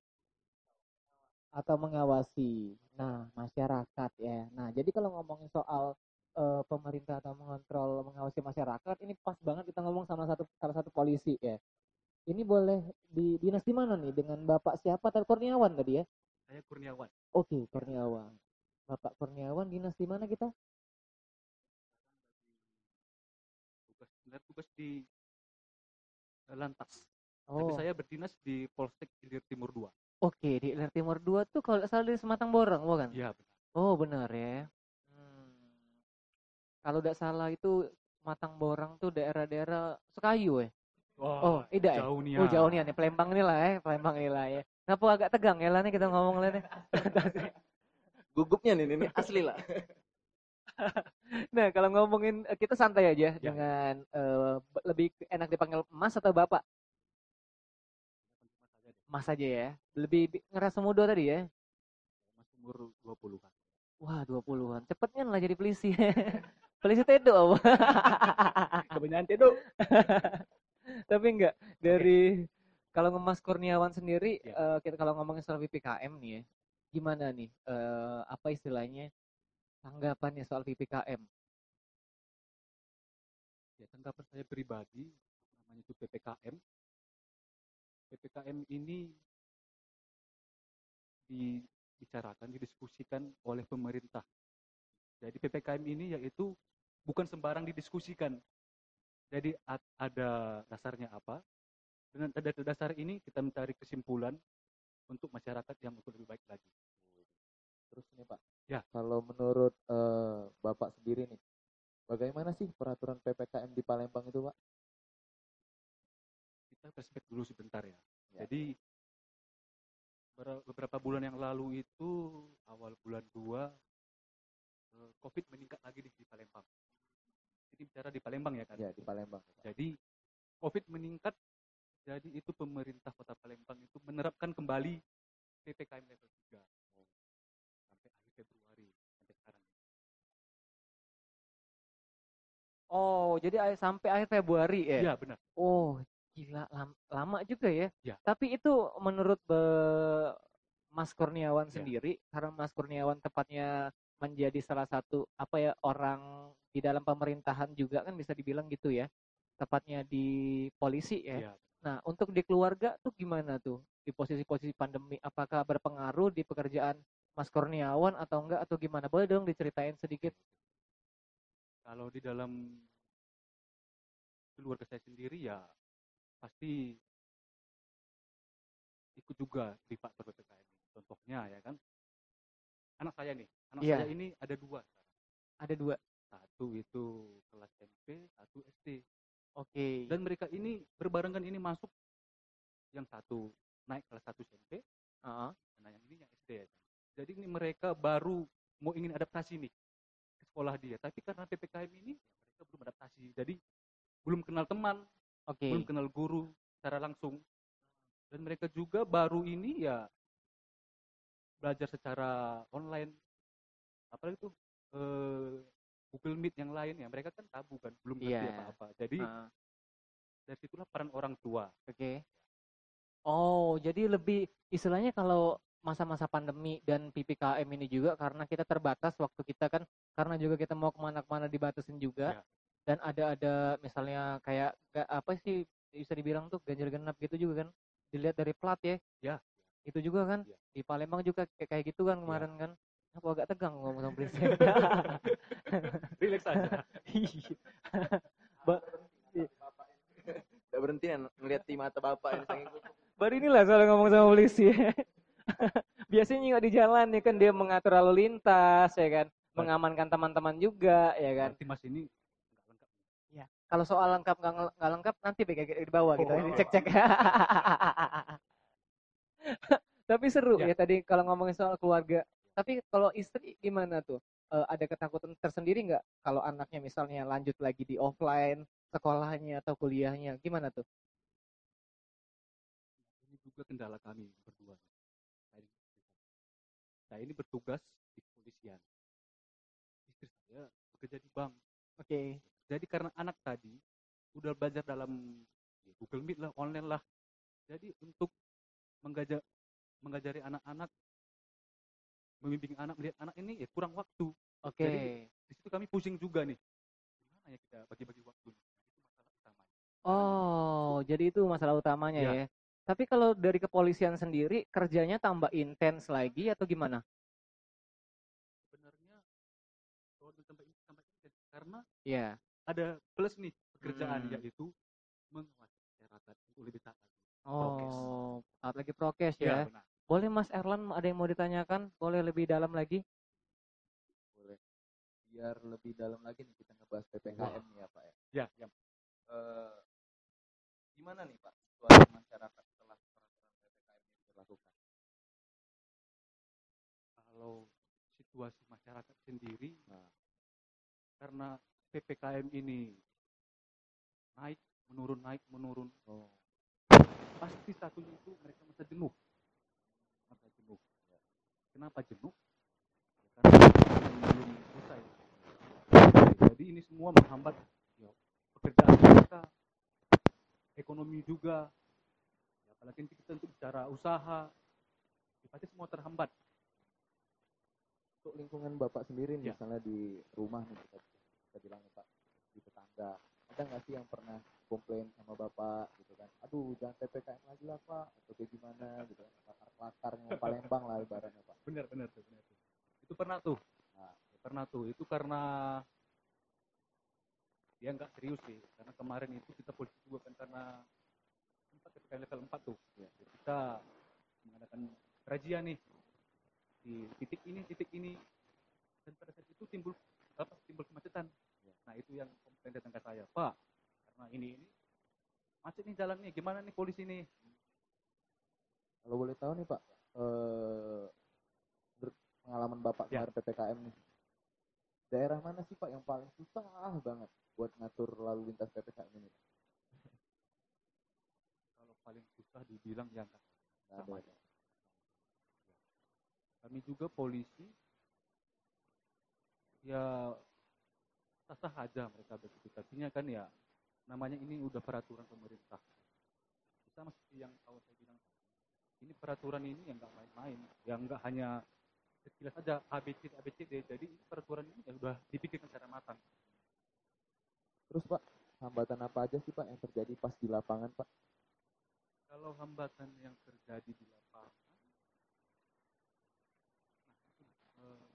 atau mengawasi. Nah, masyarakat ya. Nah, jadi kalau ngomongin soal uh, pemerintah atau mengontrol, mengawasi masyarakat, ini pas banget kita ngomong sama satu salah satu polisi ya. Ini boleh di dinas di mana nih dengan Bapak siapa? Tadi Kurniawan tadi ya? Saya Kurniawan. Oke, Kurniawan. Bapak Kurniawan dinas di mana kita? Tugas di Lantas. Oh. Tapi saya berdinas di Polsek Ilir Timur dua. Oke, di Ilir Timur dua tuh kalau salah di Sematang Borang, bukan? Iya, benar. Oh, benar ya. Hmm. Kalau tidak salah itu Sematang Borang tuh daerah-daerah Sekayu ya. Wow, oh, tidak. Jauh nih. Oh, jauh nih. Palembang nih lah ya, Palembang nih lah ya. Kenapa agak tegang ya lah nih kita ngomong lah nih. Gugupnya nih ini asli lah. Nah, kalau ngomongin kita santai aja ya. Dengan uh, lebih enak dipanggil Mas atau Bapak? Mas aja ya. Lebih ngerasa muda tadi ya? Mas umur dua puluhan. Wah, dua puluhan. Cepetnya lah jadi polisi. Polisi tedo. Kebanyakan tedo. Tapi enggak dari kalau Mas Kurniawan sendiri ya. uh, kita kalau ngomongin soal P P K M nih ya. Gimana nih uh, apa istilahnya? Tanggapannya soal P P K M? Ya, tanggapan saya pribadi, namanya itu P P K M. P P K M ini dibicarakan, didiskusikan oleh pemerintah. Jadi P P K M ini yaitu bukan sembarang didiskusikan. Jadi ada dasarnya apa? Dengan dasar ini kita mencari kesimpulan untuk masyarakat yang lebih baik lagi. Terus nih Pak, ya. Kalau menurut uh, Bapak sendiri nih, bagaimana sih peraturan P P K M di Palembang itu Pak? Kita flashback dulu sebentar ya. ya. Jadi beberapa bulan yang lalu itu, awal bulan dua, COVID meningkat lagi di, di Palembang. Jadi bicara di Palembang ya kan? Ya, di Palembang. Pak. Jadi COVID meningkat, jadi itu pemerintah kota Palembang itu menerapkan kembali P P K M level tiga. Oh, jadi sampai akhir Februari ya? Iya, benar. Oh, gila. Lama, lama juga ya? Ya. Tapi itu menurut be- Mas Kurniawan ya. Sendiri, karena Mas Kurniawan tepatnya menjadi salah satu apa ya orang di dalam pemerintahan juga kan bisa dibilang gitu ya, tepatnya di polisi ya. Ya. Nah, untuk di keluarga tuh gimana tuh? Di posisi-posisi pandemi, apakah berpengaruh di pekerjaan Mas Kurniawan atau enggak atau gimana? Boleh dong diceritain sedikit? Kalau di dalam keluarga saya sendiri ya pasti ikut juga di faktor P P K M. Contohnya ya kan, anak saya nih, anak yeah. saya ini ada dua. Ada dua. Satu itu kelas S M P, satu S D. Oke. Okay. Dan mereka ini berbarengan ini masuk, yang satu naik kelas satu S M P, uh-huh. nah yang ini yang S D. Ya. Jadi ini mereka baru mau ingin adaptasi nih. Sekolah dia, tapi karena P P K M ini mereka belum adaptasi, jadi belum kenal teman, okay. belum kenal guru secara langsung, dan mereka juga baru ini ya belajar secara online, apalagi tuh eh, Google Meet yang lain ya, mereka kan tabu kan, belum ngerti yeah. apa-apa, jadi uh. dari situlah peran orang tua. Oke. Okay. Oh, jadi lebih istilahnya kalau masa-masa pandemi dan P P K M ini juga, karena kita terbatas waktu kita kan, karena juga kita mau kemana-mana dibatasin juga, ya. Dan ada-ada misalnya kayak gak, apa sih bisa dibilang tuh ganjil genap gitu juga kan, dilihat dari plat ya, ya. Itu juga kan, ya. Di Palembang juga kayak, kayak gitu kan kemarin ya. Kan aku agak tegang ngomong sama presiden. Relax aja. Ba Tidak berhenti ya ngeliat di mata bapak ini saking gugup. Baru inilah soal ngomong sama polisi. Biasanya nggak di jalan ya kan, dia mengatur lalu lintas ya kan, mengamankan teman-teman juga ya kan. Nanti mas ini nggak lengkap. Ya, kalau soal lengkap nggak lengkap nanti P K G di bawah oh, gitu, ini cek-cek. Tapi seru ya. Ya tadi kalau ngomongin soal keluarga. Tapi kalau istri gimana tuh? E, ada ketakutan tersendiri nggak kalau anaknya misalnya lanjut lagi di offline sekolahnya atau kuliahnya? Gimana tuh? Ini juga kendala kami berdua. Saya ini bertugas di kepolisian. Istri saya bekerja di bank. Oke. Okay. Jadi karena anak tadi udah belajar dalam ya, Google Meet lah, online lah. Jadi untuk mengajari mengajari anak-anak, membimbing anak, melihat anak ini ya kurang waktu. Oke. Okay. Jadi di situ kami pusing juga nih. Gimana ya kita bagi-bagi waktu? Oh, nah, jadi itu masalah utamanya ya. ya. Tapi kalau dari kepolisian sendiri kerjanya tambah intens lagi atau gimana? Sebenarnya kalau tambah intens karena ya ada plus nih pekerjaan hmm. yaitu mengawasi masyarakat untuk lebih taat lagi. Oh, taat lagi prokes ya. ya benar. Boleh Mas Erlan, ada yang mau ditanyakan? Boleh lebih dalam lagi? Boleh. Biar lebih dalam lagi nih kita ngebahas P P K M nih ya Pak ya. Ya. ya. E, gimana nih Pak situasi masyarakat setelah peraturan P P K M ini dilakukan? Kalau situasi masyarakat sendiri, nah, karena P P K M ini naik menurun naik menurun, oh. pasti satunya itu mereka merasa jenuh. jenuh. Kenapa jenuh? Ya, karena belum selesai. Jadi ini semua menghambat ya, pekerjaan kita, ekonomi juga. Ya, apalagi kita untuk bicara usaha, ya, pasti semua terhambat. Untuk lingkungan Bapak sendiri, ya. misalnya di rumah, nih, kita, kita bilang Pak, di tetangga, ada nggak sih yang pernah komplain sama Bapak gitu kan? Aduh, jangan P P K M lagi lah Pak, atau kayak gimana gitu kan? Latarnya Palembang lah ibaratnya Pak. Benar, benar tuh, benar tuh. Itu pernah tuh. Nah, ya pernah tuh. Itu karena dia nggak serius sih. Karena kemarin itu kita polisi juga kan karena tempat P P K M level empat tuh. Ya, kita mengadakan razia nih di titik ini, titik ini. Dan pada saat itu timbul apa? Timbul kemacetan. Ya. Nah, itu yang komplain datang ke saya, Pak. Karena ini ini macet nih jalan nih. Gimana nih polisi nih? Kalau boleh tahu nih Pak, eh, pengalaman Bapak ya. kemarin P P K M nih, daerah mana sih Pak yang paling susah banget buat ngatur lalu lintas P P K M ini? Kalau paling susah dibilang ya nggak sama aja. Kami juga polisi, ya sah-sah aja mereka berkomunikasinya kan ya, namanya ini udah peraturan pemerintah. Kita masih yang tahu saya bilang. Ini peraturan ini yang nggak main-main, yang nggak hanya sekilas saja A B C D. Jadi ini peraturan ini ya sudah dipikirkan secara matang. Terus Pak, hambatan apa aja sih Pak yang terjadi pas di lapangan Pak? Kalau hambatan yang terjadi di lapangan, nah, eh,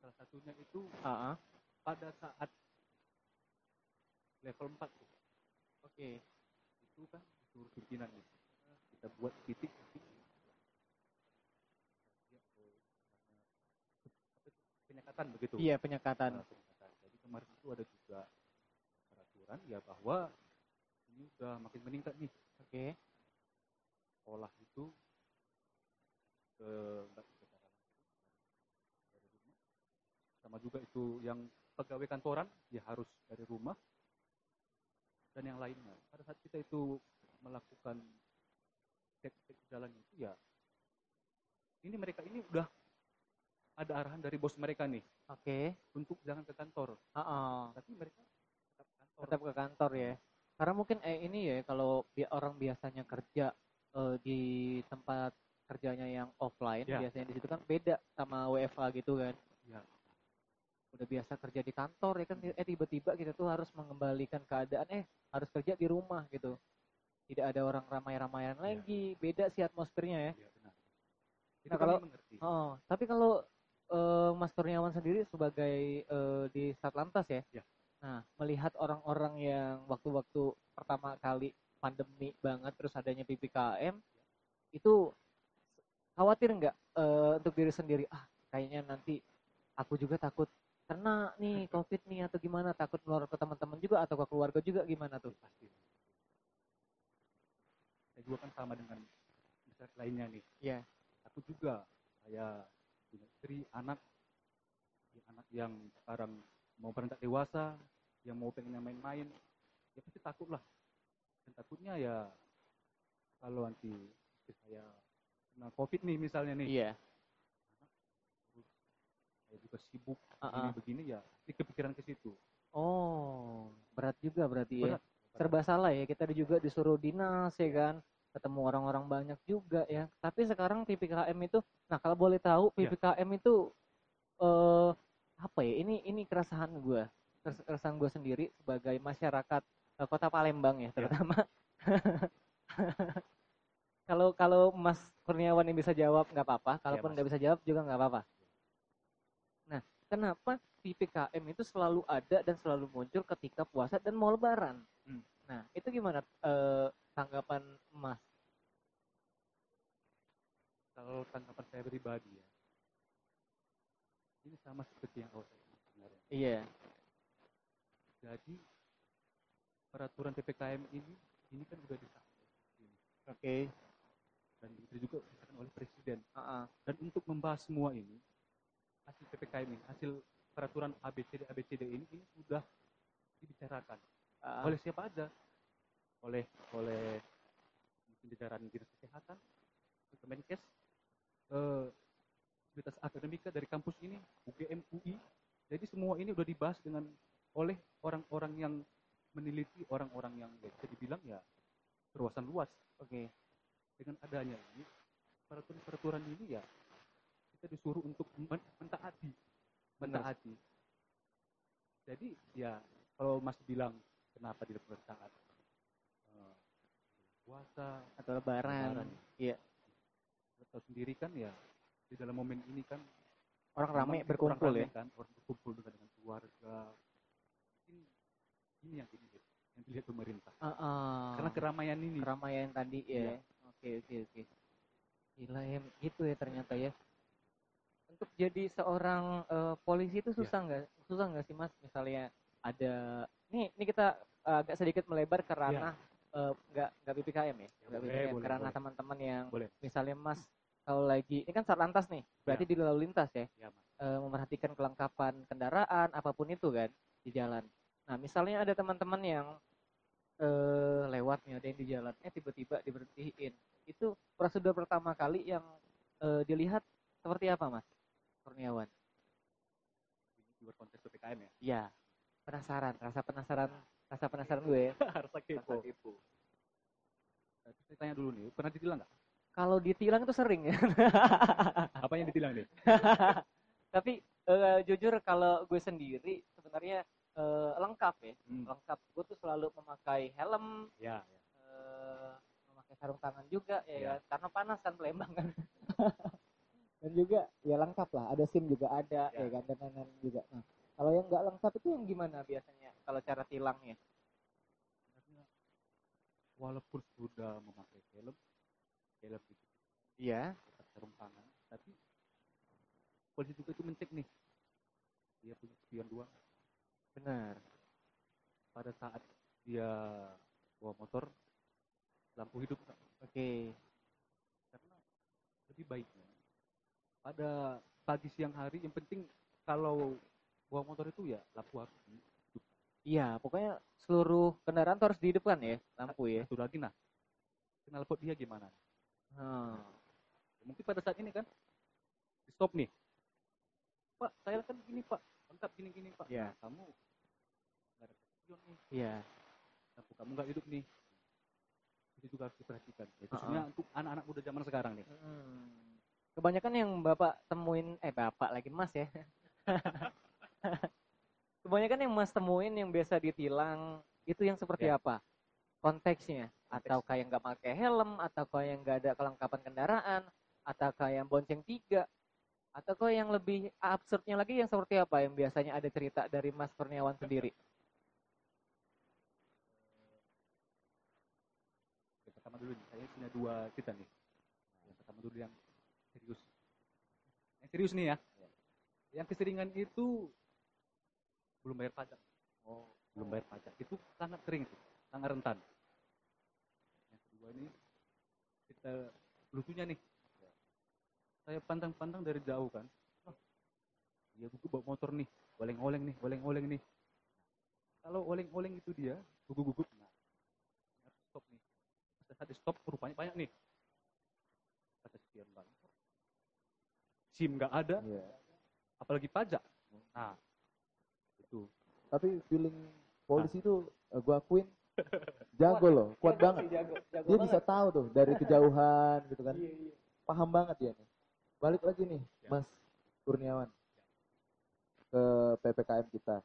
salah satunya itu A-a. pada saat level empat. Oke, okay. itu kan seluruh pimpinan itu. Kita buat titik-titik penyekatan begitu. Iya, penyekatan. penyekatan. Jadi kemarin itu ada juga peraturan ya bahwa ini sudah makin meningkat nih. Oke. Okay. Sekolah itu eh, dari rumah. Sama juga itu yang pegawai kantoran ya harus dari rumah dan yang lainnya. Pada saat kita itu melakukan cek-cek jalan itu ya, ini mereka ini udah ada arahan dari bos mereka nih. Oke. Okay. Untuk jangan ke kantor. Uh-uh. Tapi mereka tetap ke kantor. Tetap ke kantor ya. Karena mungkin eh, ini ya kalau bi- orang biasanya kerja eh, di tempat kerjanya yang offline, ya. Biasanya di situ kan beda sama W F H gitu kan. Ya. Udah biasa kerja di kantor ya kan, eh tiba-tiba kita tuh harus mengembalikan keadaan, eh harus kerja di rumah gitu. Tidak ada orang ramai-ramaian ya. Lagi, beda sih atmosfernya ya. Ya benar. Itu nah kalau, oh, tapi kalau uh, Mas Kurniawan sendiri sebagai uh, di Satlantas ya, ya. Nah melihat orang-orang yang waktu-waktu pertama kali pandemi banget terus adanya P P K M, ya. Itu khawatir nggak uh, untuk diri sendiri? Ah kayaknya nanti aku juga takut kena nih COVID nih atau gimana, takut meluar ke teman-teman juga atau ke keluarga juga gimana tuh? Pasti. Saya juga kan sama dengan masyarakat lainnya nih. Iya. Yeah. Aku juga, saya punya istri, anak, ya anak yang sekarang mau beranjak dewasa, yang mau pengen main-main, ya pasti takut lah. Dan takutnya ya kalau nanti saya kena COVID nih misalnya nih. Iya. Yeah. Saya juga sibuk uh-uh. begini ya, di kepikiran ke situ. Oh, berat juga berarti berat, ya. Berat. Serba salah ya, kita juga disuruh dinas ya kan, ketemu orang-orang banyak juga ya. Tapi sekarang P P K M itu, nah kalau boleh tahu P P K M ya. Itu eh, apa ya? Ini ini keresahan gue, keresahan gue sendiri sebagai masyarakat eh, Kota Palembang ya terutama. Kalau ya. Kalau Mas Kurniawan yang bisa jawab nggak apa-apa, kalaupun nggak ya, bisa jawab juga nggak apa-apa. Nah, kenapa P P K M itu selalu ada dan selalu muncul ketika puasa dan mau lebaran? Hmm. Nah, itu gimana e, tanggapan Mas? Kalau tanggapan saya pribadi ya, ini sama seperti yang awal sebenarnya. Iya. Jadi, peraturan P P K M ini, ini kan juga disahkan. Oke. Okay. Dan itu juga disahkan oleh Presiden. Uh-uh. Dan untuk membahas semua ini, hasil P P K M ini, hasil peraturan A B C D A B C D ini, ini sudah dibicarakan uh. oleh siapa aja, oleh oleh jajaran dinas kesehatan, Kemenkes, aktivitas eh, akademika dari kampus ini, U G M U I, jadi semua ini sudah dibahas dengan oleh orang-orang yang meneliti, orang-orang yang bisa dibilang ya luasan luas. Oke. Okay. Dengan adanya ini peraturan-peraturan ini ya. Kita disuruh untuk mentaati, mentaati. Jadi ya kalau Mas bilang kenapa di saat uh, puasa atau lebaran, iya. Tahu sendiri kan ya di dalam momen ini kan orang ramai berkumpul orang rame, ya, kan, orang berkumpul dengan, dengan keluarga. Ini, ini yang dilihat, yang dilihat pemerintah. Uh, uh, Karena keramaian ini. Keramaian tadi ya. Oke oke oke. Gila ya, gitu ya ternyata ya. Untuk jadi seorang uh, polisi itu susah nggak ya. susah nggak sih Mas, misalnya ada nih ini kita uh, agak sedikit melebar ke ranah nggak ya. uh, nggak P P K M ya, ya nggak P P K M boleh, ke ranah teman-teman yang boleh. Misalnya Mas kalau lagi ini kan Satlantas nih berarti ya. Di lalu lintas ya, ya Mas. Uh, memerhatikan kelengkapan kendaraan apapun itu kan di jalan. Nah misalnya ada teman-teman yang uh, lewat nih ada yang di jalan eh tiba-tiba diberhentiin, itu prosedur pertama kali yang uh, dilihat seperti apa Mas Kurniawan? Di luar konteks P P K M ya? Iya, penasaran, rasa penasaran, rasa penasaran gue ya. Rasa kepo. Rasa kepo. Saya tanya dulu nih, pernah ditilang nggak? Kalau ditilang itu sering ya. Apa yang ditilang nih? Tapi uh, jujur kalau gue sendiri sebenarnya uh, lengkap ya, hmm. lengkap. Gue tuh selalu memakai helm, ya, ya. Uh, memakai sarung tangan juga ya, ya. ya. Karena panas kan Palembang kan. Dan juga ya lengkap lah, ada SIM juga ada ya, ya kan, dan lain-lain juga. Nah, kalau yang nggak lengkap itu yang gimana biasanya kalau cara tilangnya? Walaupun sudah memakai helm, helm gitu. Iya. Sarung tangan, tapi polisi juga itu mencek nih. Dia punya spion dua. Benar. Pada saat dia bawa motor, lampu hidup. Oke. Okay. Karena lebih baiknya. Ada pagi siang hari yang penting kalau bawa motor itu ya lampu harus hidup. Iya, pokoknya seluruh kendaraan harus dihidupkan ya lampu ya. Satu lagi nah, knalpot dia gimana? Hmm. Mungkin pada saat ini kan di stop nih, Pak saya kan gini Pak, lengkap gini gini Pak. Ya. Nah, kamu nggak ada spion nih. Iya. Lampu kamu nggak hidup nih. itu juga harus diperhatikan. Ya, khususnya uh-huh. untuk anak-anak muda zaman sekarang nih. Hmm. Kebanyakan yang Bapak temuin, eh Bapak lagi Mas ya. Kebanyakan yang Mas temuin yang biasa ditilang itu yang seperti ya. Apa? Konteksnya? Atau kayak nggak pakai helm, atau kayak nggak ada kelengkapan kendaraan, atau kayak bonceng tiga, atau kok yang lebih absurdnya lagi yang seperti apa yang biasanya ada cerita dari Mas Kurniawan sendiri? Yang pertama dulu nih, saya punya dua cerita nih. Yang pertama dulu yang serius. Yang serius nih ya. Yang keseringan itu belum bayar pajak. Oh, belum bayar pajak. Itu sangat sering tuh, sangat rentan. Yang kedua nih, kita lucunya nih. Saya pantang-pantang dari jauh kan. Oh, dia gugup bawa motor nih, oleng-oleng nih, oleng-oleng nih. Kalau oleng-oleng itu dia, gugup-gugup. Nah, harus stop nih. Pada saat di stop, rupanya banyak nih. Pada sekian banget. SIM nggak ada, yeah. apalagi pajak. Nah, itu. Tapi feeling polisi itu nah. gue akuin jago loh, kuat jago banget. Sih, jago. Jago dia banget. Bisa tahu tuh dari kejauhan gitu kan. Yeah, yeah. Paham banget dia nih. Balik lagi nih, ya. Mas Kurniawan, ke P P K M kita.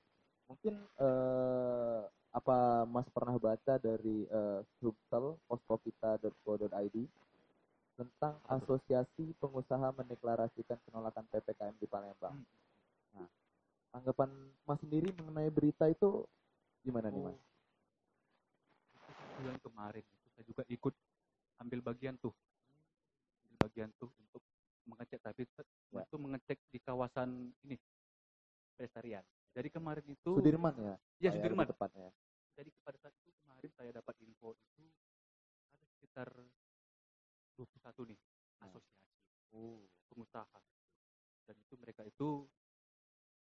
Mungkin eh, apa Mas pernah baca dari eh, subtel poskopita dot co dot id tentang asosiasi pengusaha mendeklarasikan penolakan P P K M di Palembang. Nah, anggapan Mas sendiri mengenai berita itu gimana oh. nih Mas? Bulan kemarin itu saya juga ikut ambil bagian tuh, ambil bagian tuh untuk mengecek, tapi ya. Itu mengecek di kawasan ini pelestarian. Jadi kemarin itu Sudirman ya? Iya Sudirman tepatnya. Jadi pada saat itu kemarin saya dapat info itu ada sekitar dua puluh satu nih nah. asosiasi oh. pengusaha, dan itu mereka itu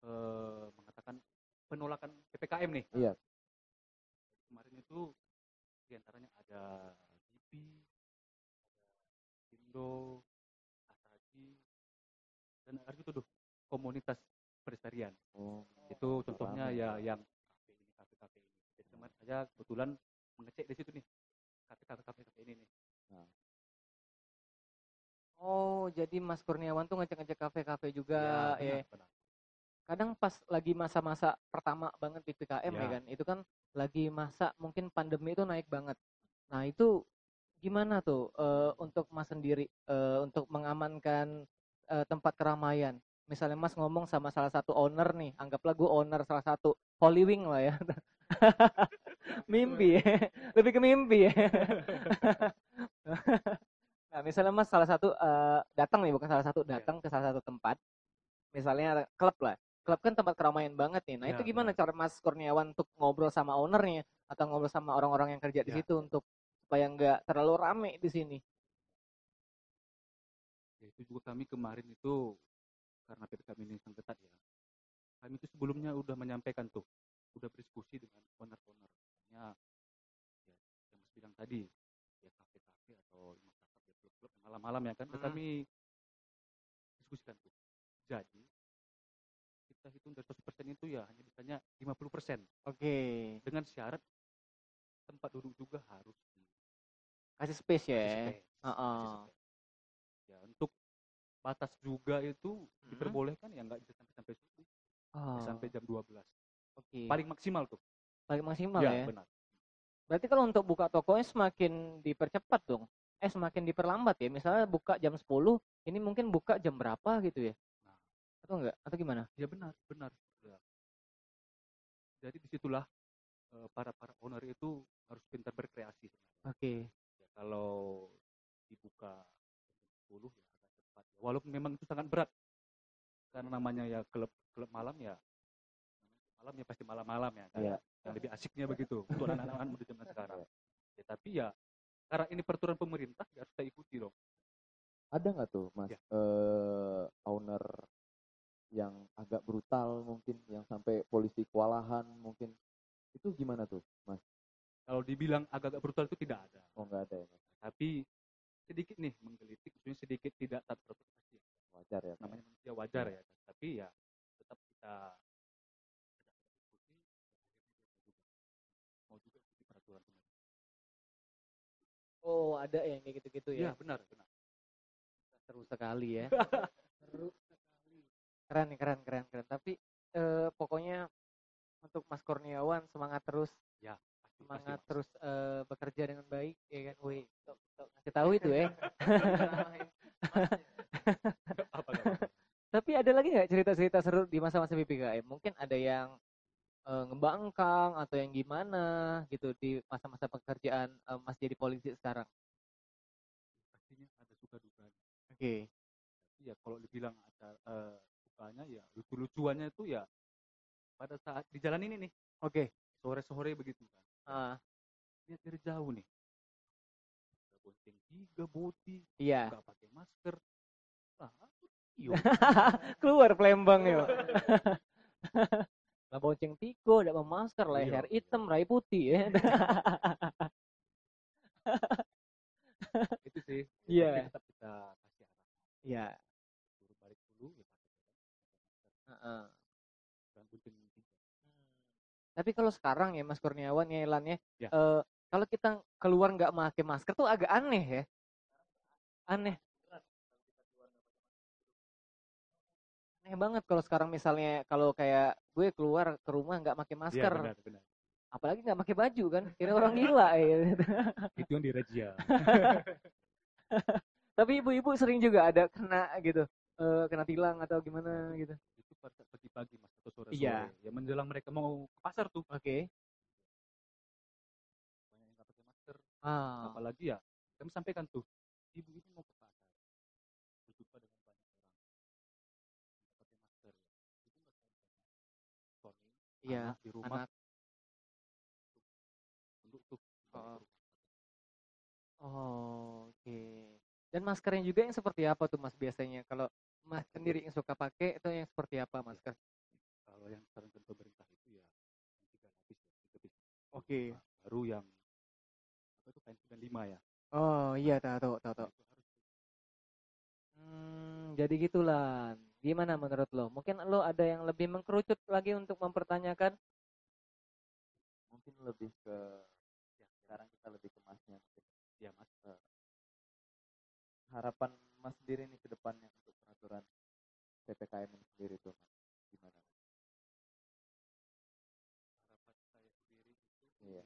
eh, mengatakan penolakan P P K M nih. Iya. Kemarin itu diantaranya ada G P, ada Indo, dan harus itu tuh komunitas pelestarian. Oh, itu contohnya ya yang kafe-kafe ini. Jadi kemarin saya kebetulan mengecek di situ nih kafe-kafe ini nih. Nah. Oh, jadi Mas Kurniawan tuh ngecek-ngecek kafe-kafe juga ya. Benar, eh. benar. Kadang pas lagi masa-masa pertama banget P P K M ya. Ya kan, itu kan lagi masa mungkin pandemi itu naik banget. Nah, itu gimana tuh uh, untuk Mas sendiri uh, untuk mengamankan tempat keramaian. Misalnya Mas ngomong sama salah satu owner nih, anggaplah gue owner salah satu Holy Wing lah ya. Mimpi ya. Lebih ke mimpi ya. Nah, misalnya Mas salah satu uh, datang nih, bukan salah satu datang ke salah satu tempat. Misalnya klub lah. Klub kan tempat keramaian banget nih. Nah, ya, itu gimana ya. Cara Mas Kurniawan untuk ngobrol sama ownernya atau ngobrol sama orang-orang yang kerja ya. Di situ untuk supaya nggak terlalu rame di sini? Itu juga kami kemarin itu karena P P K M ini sangat ketat ya. Kami itu sebelumnya udah menyampaikan tuh, udah berdiskusi dengan owner-owner. Ya, ya, yang Mas bilang tadi, ya kafe-kafe atau masyarakat ya klub-klub malam-malam ya kan. Hmm. Kami diskusikan tuh. Jadi kita hitung dari seratus persen itu ya hanya bisanya lima puluh persen. Oke. Okay. Dengan syarat tempat duduk juga harus kasih space ya. Kasih space. Uh-uh. Ya, untuk batas juga itu hmm. diperbolehkan ya nggak bisa sampai sampai subuh, oh. sampai jam dua belas. Oke. Okay. Paling maksimal tuh. Paling maksimal ya. Ya benar. Berarti kalau untuk buka tokonya semakin dipercepat dong. Eh semakin diperlambat ya. Misalnya buka jam sepuluh, ini mungkin buka jam berapa gitu ya? Nah. Atau enggak? Atau gimana? Ya benar, benar. Ya. Jadi disitulah para para owner itu harus pintar berkreasi. Oke. Okay. Ya, kalau dibuka sepuluh ya agak cepat. Walaupun memang itu sangat berat karena namanya ya klub klub malam ya malam ya pasti malam-malam ya kan. Yeah. Yang lebih asiknya begitu untuk anak-anak muda zaman sekarang. Ya tapi ya karena ini peraturan pemerintah ya harus kita ikuti dong. Ada nggak tuh Mas yeah. uh, owner yang agak brutal mungkin yang sampai polisi kewalahan mungkin itu gimana tuh Mas? Kalau dibilang agak-agak brutal itu tidak ada. Oh nggak ada ya Mas. Tapi sedikit nih menggelitik, maksudnya sedikit tidak taat protokol wajar ya, namanya manusia wajar ya, tapi ya tetap kita mau juga ikuti peraturan. ada ya, kayak gitu-gitu ya. Iya, benar, benar. Seru sekali ya. Seru sekali. Keren nih, keren, keren, keren. Tapi eh, pokoknya untuk Mas Kurniawan semangat terus. Ya. Semangat pasti, terus uh, bekerja dengan baik, ya kan? Wih, ngasih tahu itu ya. Tapi ada lagi nggak cerita-cerita seru di masa-masa P P K M? Mungkin ada yang uh, ngebangkang atau yang gimana gitu di masa-masa pekerjaan uh, Mas jadi polisi sekarang? Pastinya ada suka dukanya. Oke. Okay. Ya kalau dibilang ada uh, sukanya ya lucu-lucuannya itu ya pada saat di jalan ini nih. Oke. Okay. Sore-sore begitu kan. Uh. Lihat dari jauh nih, ada bonceng tiga boti, yeah. Gak pakai masker, nah, keluar Palembang ya. Nah, bonceng tiko, ada masker, leher hitam, rai putih ya. Itu sih, yeah. Tetap kita kasih arah. Iya. Suruh balik dulu, ya pakai masker. Dan bonceng. Tapi kalau sekarang ya Mas Kurniawan ya Elan ya, ya. Uh, kalau kita keluar nggak pakai masker tuh agak aneh ya, aneh, aneh banget kalau sekarang misalnya kalau kayak gue keluar ke rumah nggak pakai masker, ya, benar, benar. Apalagi nggak pakai baju kan, kira orang gila ya. Itu yang dirajia. Tapi ibu-ibu sering juga ada kena gitu, uh, kena tilang atau gimana gitu. Pagi-pagi mas atau sore-sore, iya. Ya menjelang mereka mau ke pasar tuh. Oke. Okay. Banyak yang nggak pakai masker. Ah. Apalagi ya, kami sampaikan tuh, ibu ini mau ke pasar, berjumpa dengan banyak orang, nggak pakai masker, itu nggak pakai suami, iya, anak di rumah, anak. Untuk tuh. Oh. Oh, oke. Okay. Dan maskernya juga yang seperti apa tuh mas biasanya kalau Mas sendiri yang suka pakai atau yang seperti apa masker? Kalau yang sarankan pemerintah itu ya tiga lapis, tiga lapis. Oke. Baru yang apa itu kain dan lima ya? Oh iya tahu tahu tahu. Hmm jadi gitulah. Gimana menurut lo? Mungkin lo ada yang lebih mengkerucut lagi untuk mempertanyakan? Mungkin lebih ke ya, sekarang kita lebih ke masnya. Ya mas. Uh, harapan mas sendiri nih ke depannya. P P K M ini sendiri tuh gimana? Harapan saya sendiri itu iya. Ya,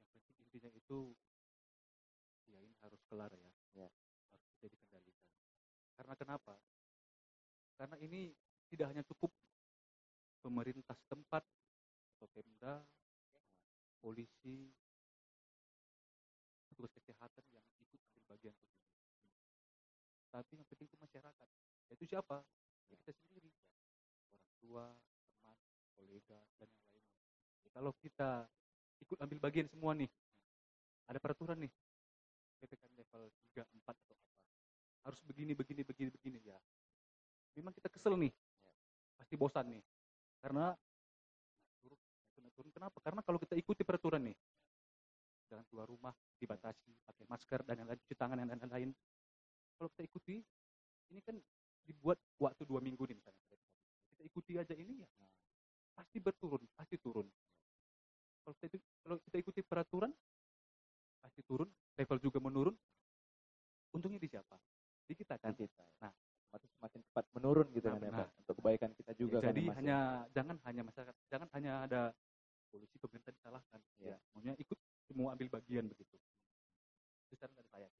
yang penting intinya itu ya ini harus kelar ya, ya. Harus bisa dikendalikan. Karena kenapa? Karena ini tidak hanya cukup pemerintah setempat atau Pemda, ya. Polisi, petugas kesehatan yang ikut ambil bagian. Tapi yang penting itu masyarakat. Yaitu siapa? Ya kita sendiri. Orang tua, teman, kolega, dan yang lainnya. Ya, kalau kita ikut ambil bagian semua nih, ada peraturan nih, P P K M level tiga, empat, atau apa. Harus begini, begini, begini, begini. Ya. Memang kita kesel nih. Ya. Pasti bosan nih. Karena, turun, turun, kenapa? Karena kalau kita ikuti peraturan nih, jangan keluar rumah, dibatasi, pakai masker, dan yang lain, cuci tangan, dan lain-lain. Kalau kita ikuti, ini kan dibuat waktu dua minggu nih misalnya. Kita ikuti aja ini ya, pasti berturun, pasti turun. Kalau kita, kalau kita ikuti peraturan, pasti turun, level juga menurun. Untungnya di siapa? Di kita kan? Di kita. Nah, semakin cepat menurun gitu nah, kan ya, Pak? Untuk kebaikan kita juga. Ya, jadi hanya jangan hanya masyarakat, jangan hanya ada polisi pemerintah disalahkan. Ya. Ya. Maunya ikut semua ambil bagian begitu. Secara dari saya.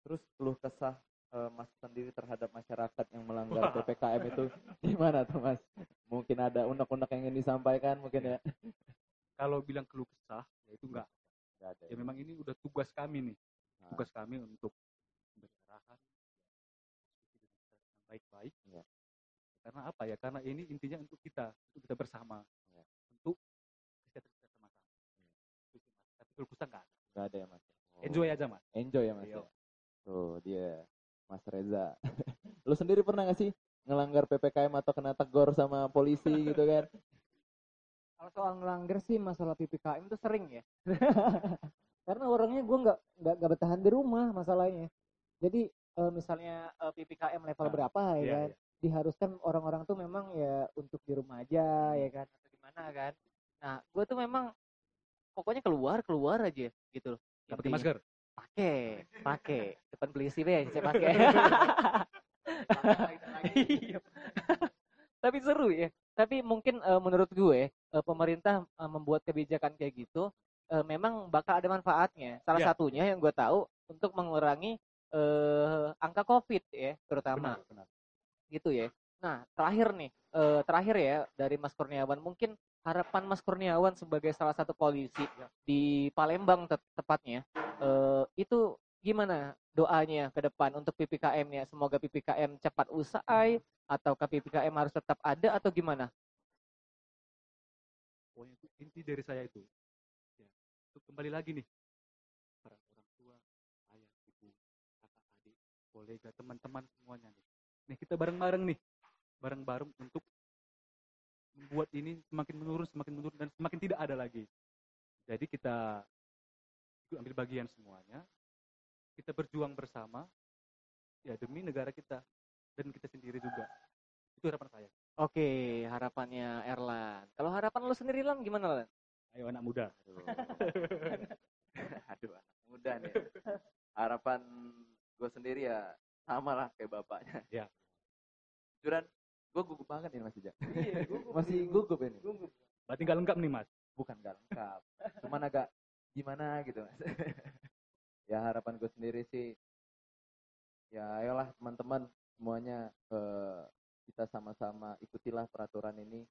Terus keluh kesah uh, mas sendiri terhadap masyarakat yang melanggar P P K M itu gimana tuh mas? Mungkin ada unek-unek yang ingin disampaikan mungkin ya? Kalau bilang keluh kesah ya itu enggak. Enggak ada, ya, ya memang ini udah tugas kami nih. Nah. Tugas kami untuk berarahan yang baik-baik. Ya. Karena apa ya? Karena ini intinya untuk kita, untuk kita bersama. Ya. Untuk kesehatan kita sama-sama. Ya. Tapi keluh kesah enggak ada. Enggak ada ya mas. Oh. Enjoy aja mas. Enjoy ya mas. Yo. Ya. Tuh dia, Mas Reza. Lu sendiri pernah gak sih ngelanggar P P K M atau kena tegur sama polisi gitu kan? Kalau soal ngelanggar sih masalah P P K M tuh sering ya. Karena orangnya gue gak, gak, gak bertahan di rumah masalahnya. Jadi e, misalnya e, P P K M level nah, berapa ya iya, kan? Iya. Diharuskan orang-orang tuh memang ya untuk di rumah aja ya kan? Atau gimana kan? Nah, gue tuh memang pokoknya keluar keluar aja gitu loh. Gak pakai masker? Pakai, pakai. Depan polisi deh, saya pakai. Tapi seru ya. Tapi mungkin uh, menurut gue uh, pemerintah uh, membuat kebijakan kayak gitu uh, memang bakal ada manfaatnya. Salah yeah. satunya yang gue tahu untuk mengurangi uh, angka COVID ya, terutama. Benar, benar. Gitu ya. Nah, terakhir nih, uh, terakhir ya dari Mas Kurniawan, mungkin harapan Mas Kurniawan sebagai salah satu polisi di Palembang te- tepatnya, uh, itu gimana doanya ke depan untuk P P K M-nya? Semoga P P K M cepat usai, atau P P K M harus tetap ada, atau gimana? Oh, inti dari saya itu, ya, untuk kembali lagi nih, para orang tua, ayah, ibu, kakak, adik, kolega, teman-teman semuanya nih. Nih, kita bareng-bareng nih, bareng-bareng untuk membuat ini semakin menurun, semakin menurun, dan semakin tidak ada lagi. Jadi kita ikut ambil bagian semuanya, kita berjuang bersama, ya demi negara kita, dan kita sendiri juga. Itu harapan saya. Oke, harapannya Erlan. Kalau harapan lo sendiri, Lan, gimana, Lan? Ayo anak muda. Aduh, Aduh anak muda nih. Harapan gue sendiri ya sama lah kayak bapaknya. Ya. Juran, gue gugup banget nih Mas Ija. Iya, gugup. Masih gugup ini. Gugup. Berarti gak lengkap nih Mas? Bukan gak lengkap, cuman agak gimana gitu Mas. Ya harapan gue sendiri sih, ya ayolah teman-teman semuanya, eh, kita sama-sama ikutilah peraturan ini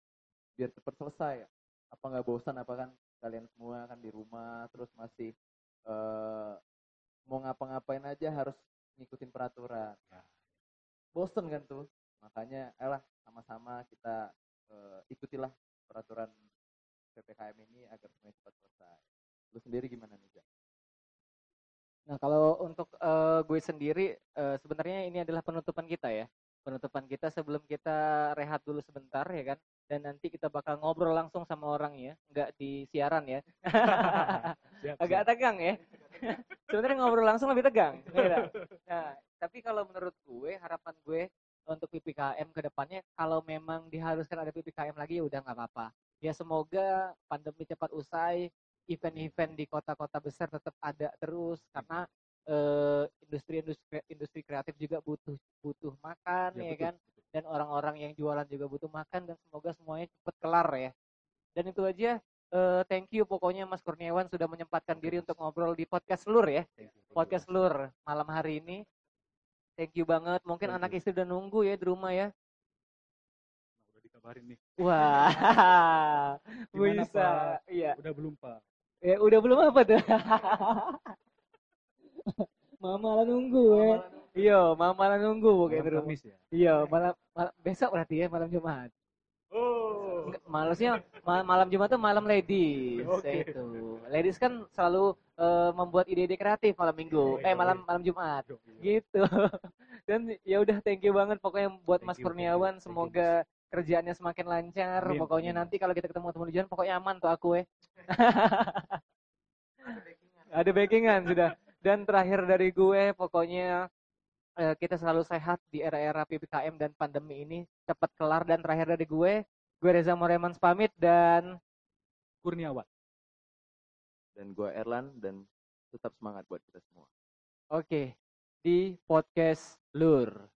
biar cepat selesai. Apa nggak bosan? Apa kan kalian semua kan di rumah terus masih eh, mau ngapa-ngapain aja harus ngikutin peraturan. Bosen kan tuh. Makanya ayolah sama-sama kita eh, ikutilah peraturan P P K M ini agar semuanya cepat selesai. Lu sendiri gimana nih, Jack? Nah, kalau untuk uh, gue sendiri, uh, sebenarnya ini adalah penutupan kita ya. Penutupan kita sebelum kita rehat dulu sebentar ya kan. Dan nanti kita bakal ngobrol langsung sama orangnya, nggak di siaran ya. Siap, agak siap. Tegang ya. Sebenarnya ngobrol langsung lebih tegang. Ya. Nah, tapi kalau menurut gue, harapan gue untuk P P K M ke depannya, kalau memang diharuskan ada P P K M lagi, ya udah nggak apa-apa. Ya semoga pandemi cepat usai. Event-event di kota-kota besar tetap ada terus karena eh, industri-industri industri kreatif juga butuh butuh makan ya, ya betul, kan betul. Dan orang-orang yang jualan juga butuh makan dan semoga semuanya cepat kelar ya. Dan itu aja, eh, thank you pokoknya Mas Kurniawan sudah menyempatkan diri untuk ngobrol di podcast Lur ya. Podcast Lur malam hari ini. Thank you banget. Mungkin thank anak you. Istri udah nunggu ya di rumah ya. Udah dikabarin nih. Wah. Gimana, bisa. Pak? Iya. Udah belum, Pak? Ya udah belum apa tuh? Mama lah nunggu ya. Iya, mama lah nunggu kayak gitu. Iya, malam besok berarti ya, malam Jumat. Oh. Malasnya mal, malam Jumat tuh malam ladies. Okay. Itu. Ladies kan selalu uh, membuat ide-ide kreatif malam Minggu. Eh malam malam Jumat. Gitu. Dan ya udah thank you banget pokoknya buat thank Mas Kurniawan, semoga you. Kerjaannya semakin lancar, amin, pokoknya amin. Nanti kalau kita ketemu teman tujuan, pokoknya aman tuh aku ya. Ada backingan sudah. Dan terakhir dari gue, pokoknya eh, kita selalu sehat di era-era P P K M dan pandemi ini. Cepat kelar. Dan terakhir dari gue, gue Reza Moreman pamit dan Kurniawan. Dan gue Erlan, dan tetap semangat buat kita semua. Oke, di podcast Lur.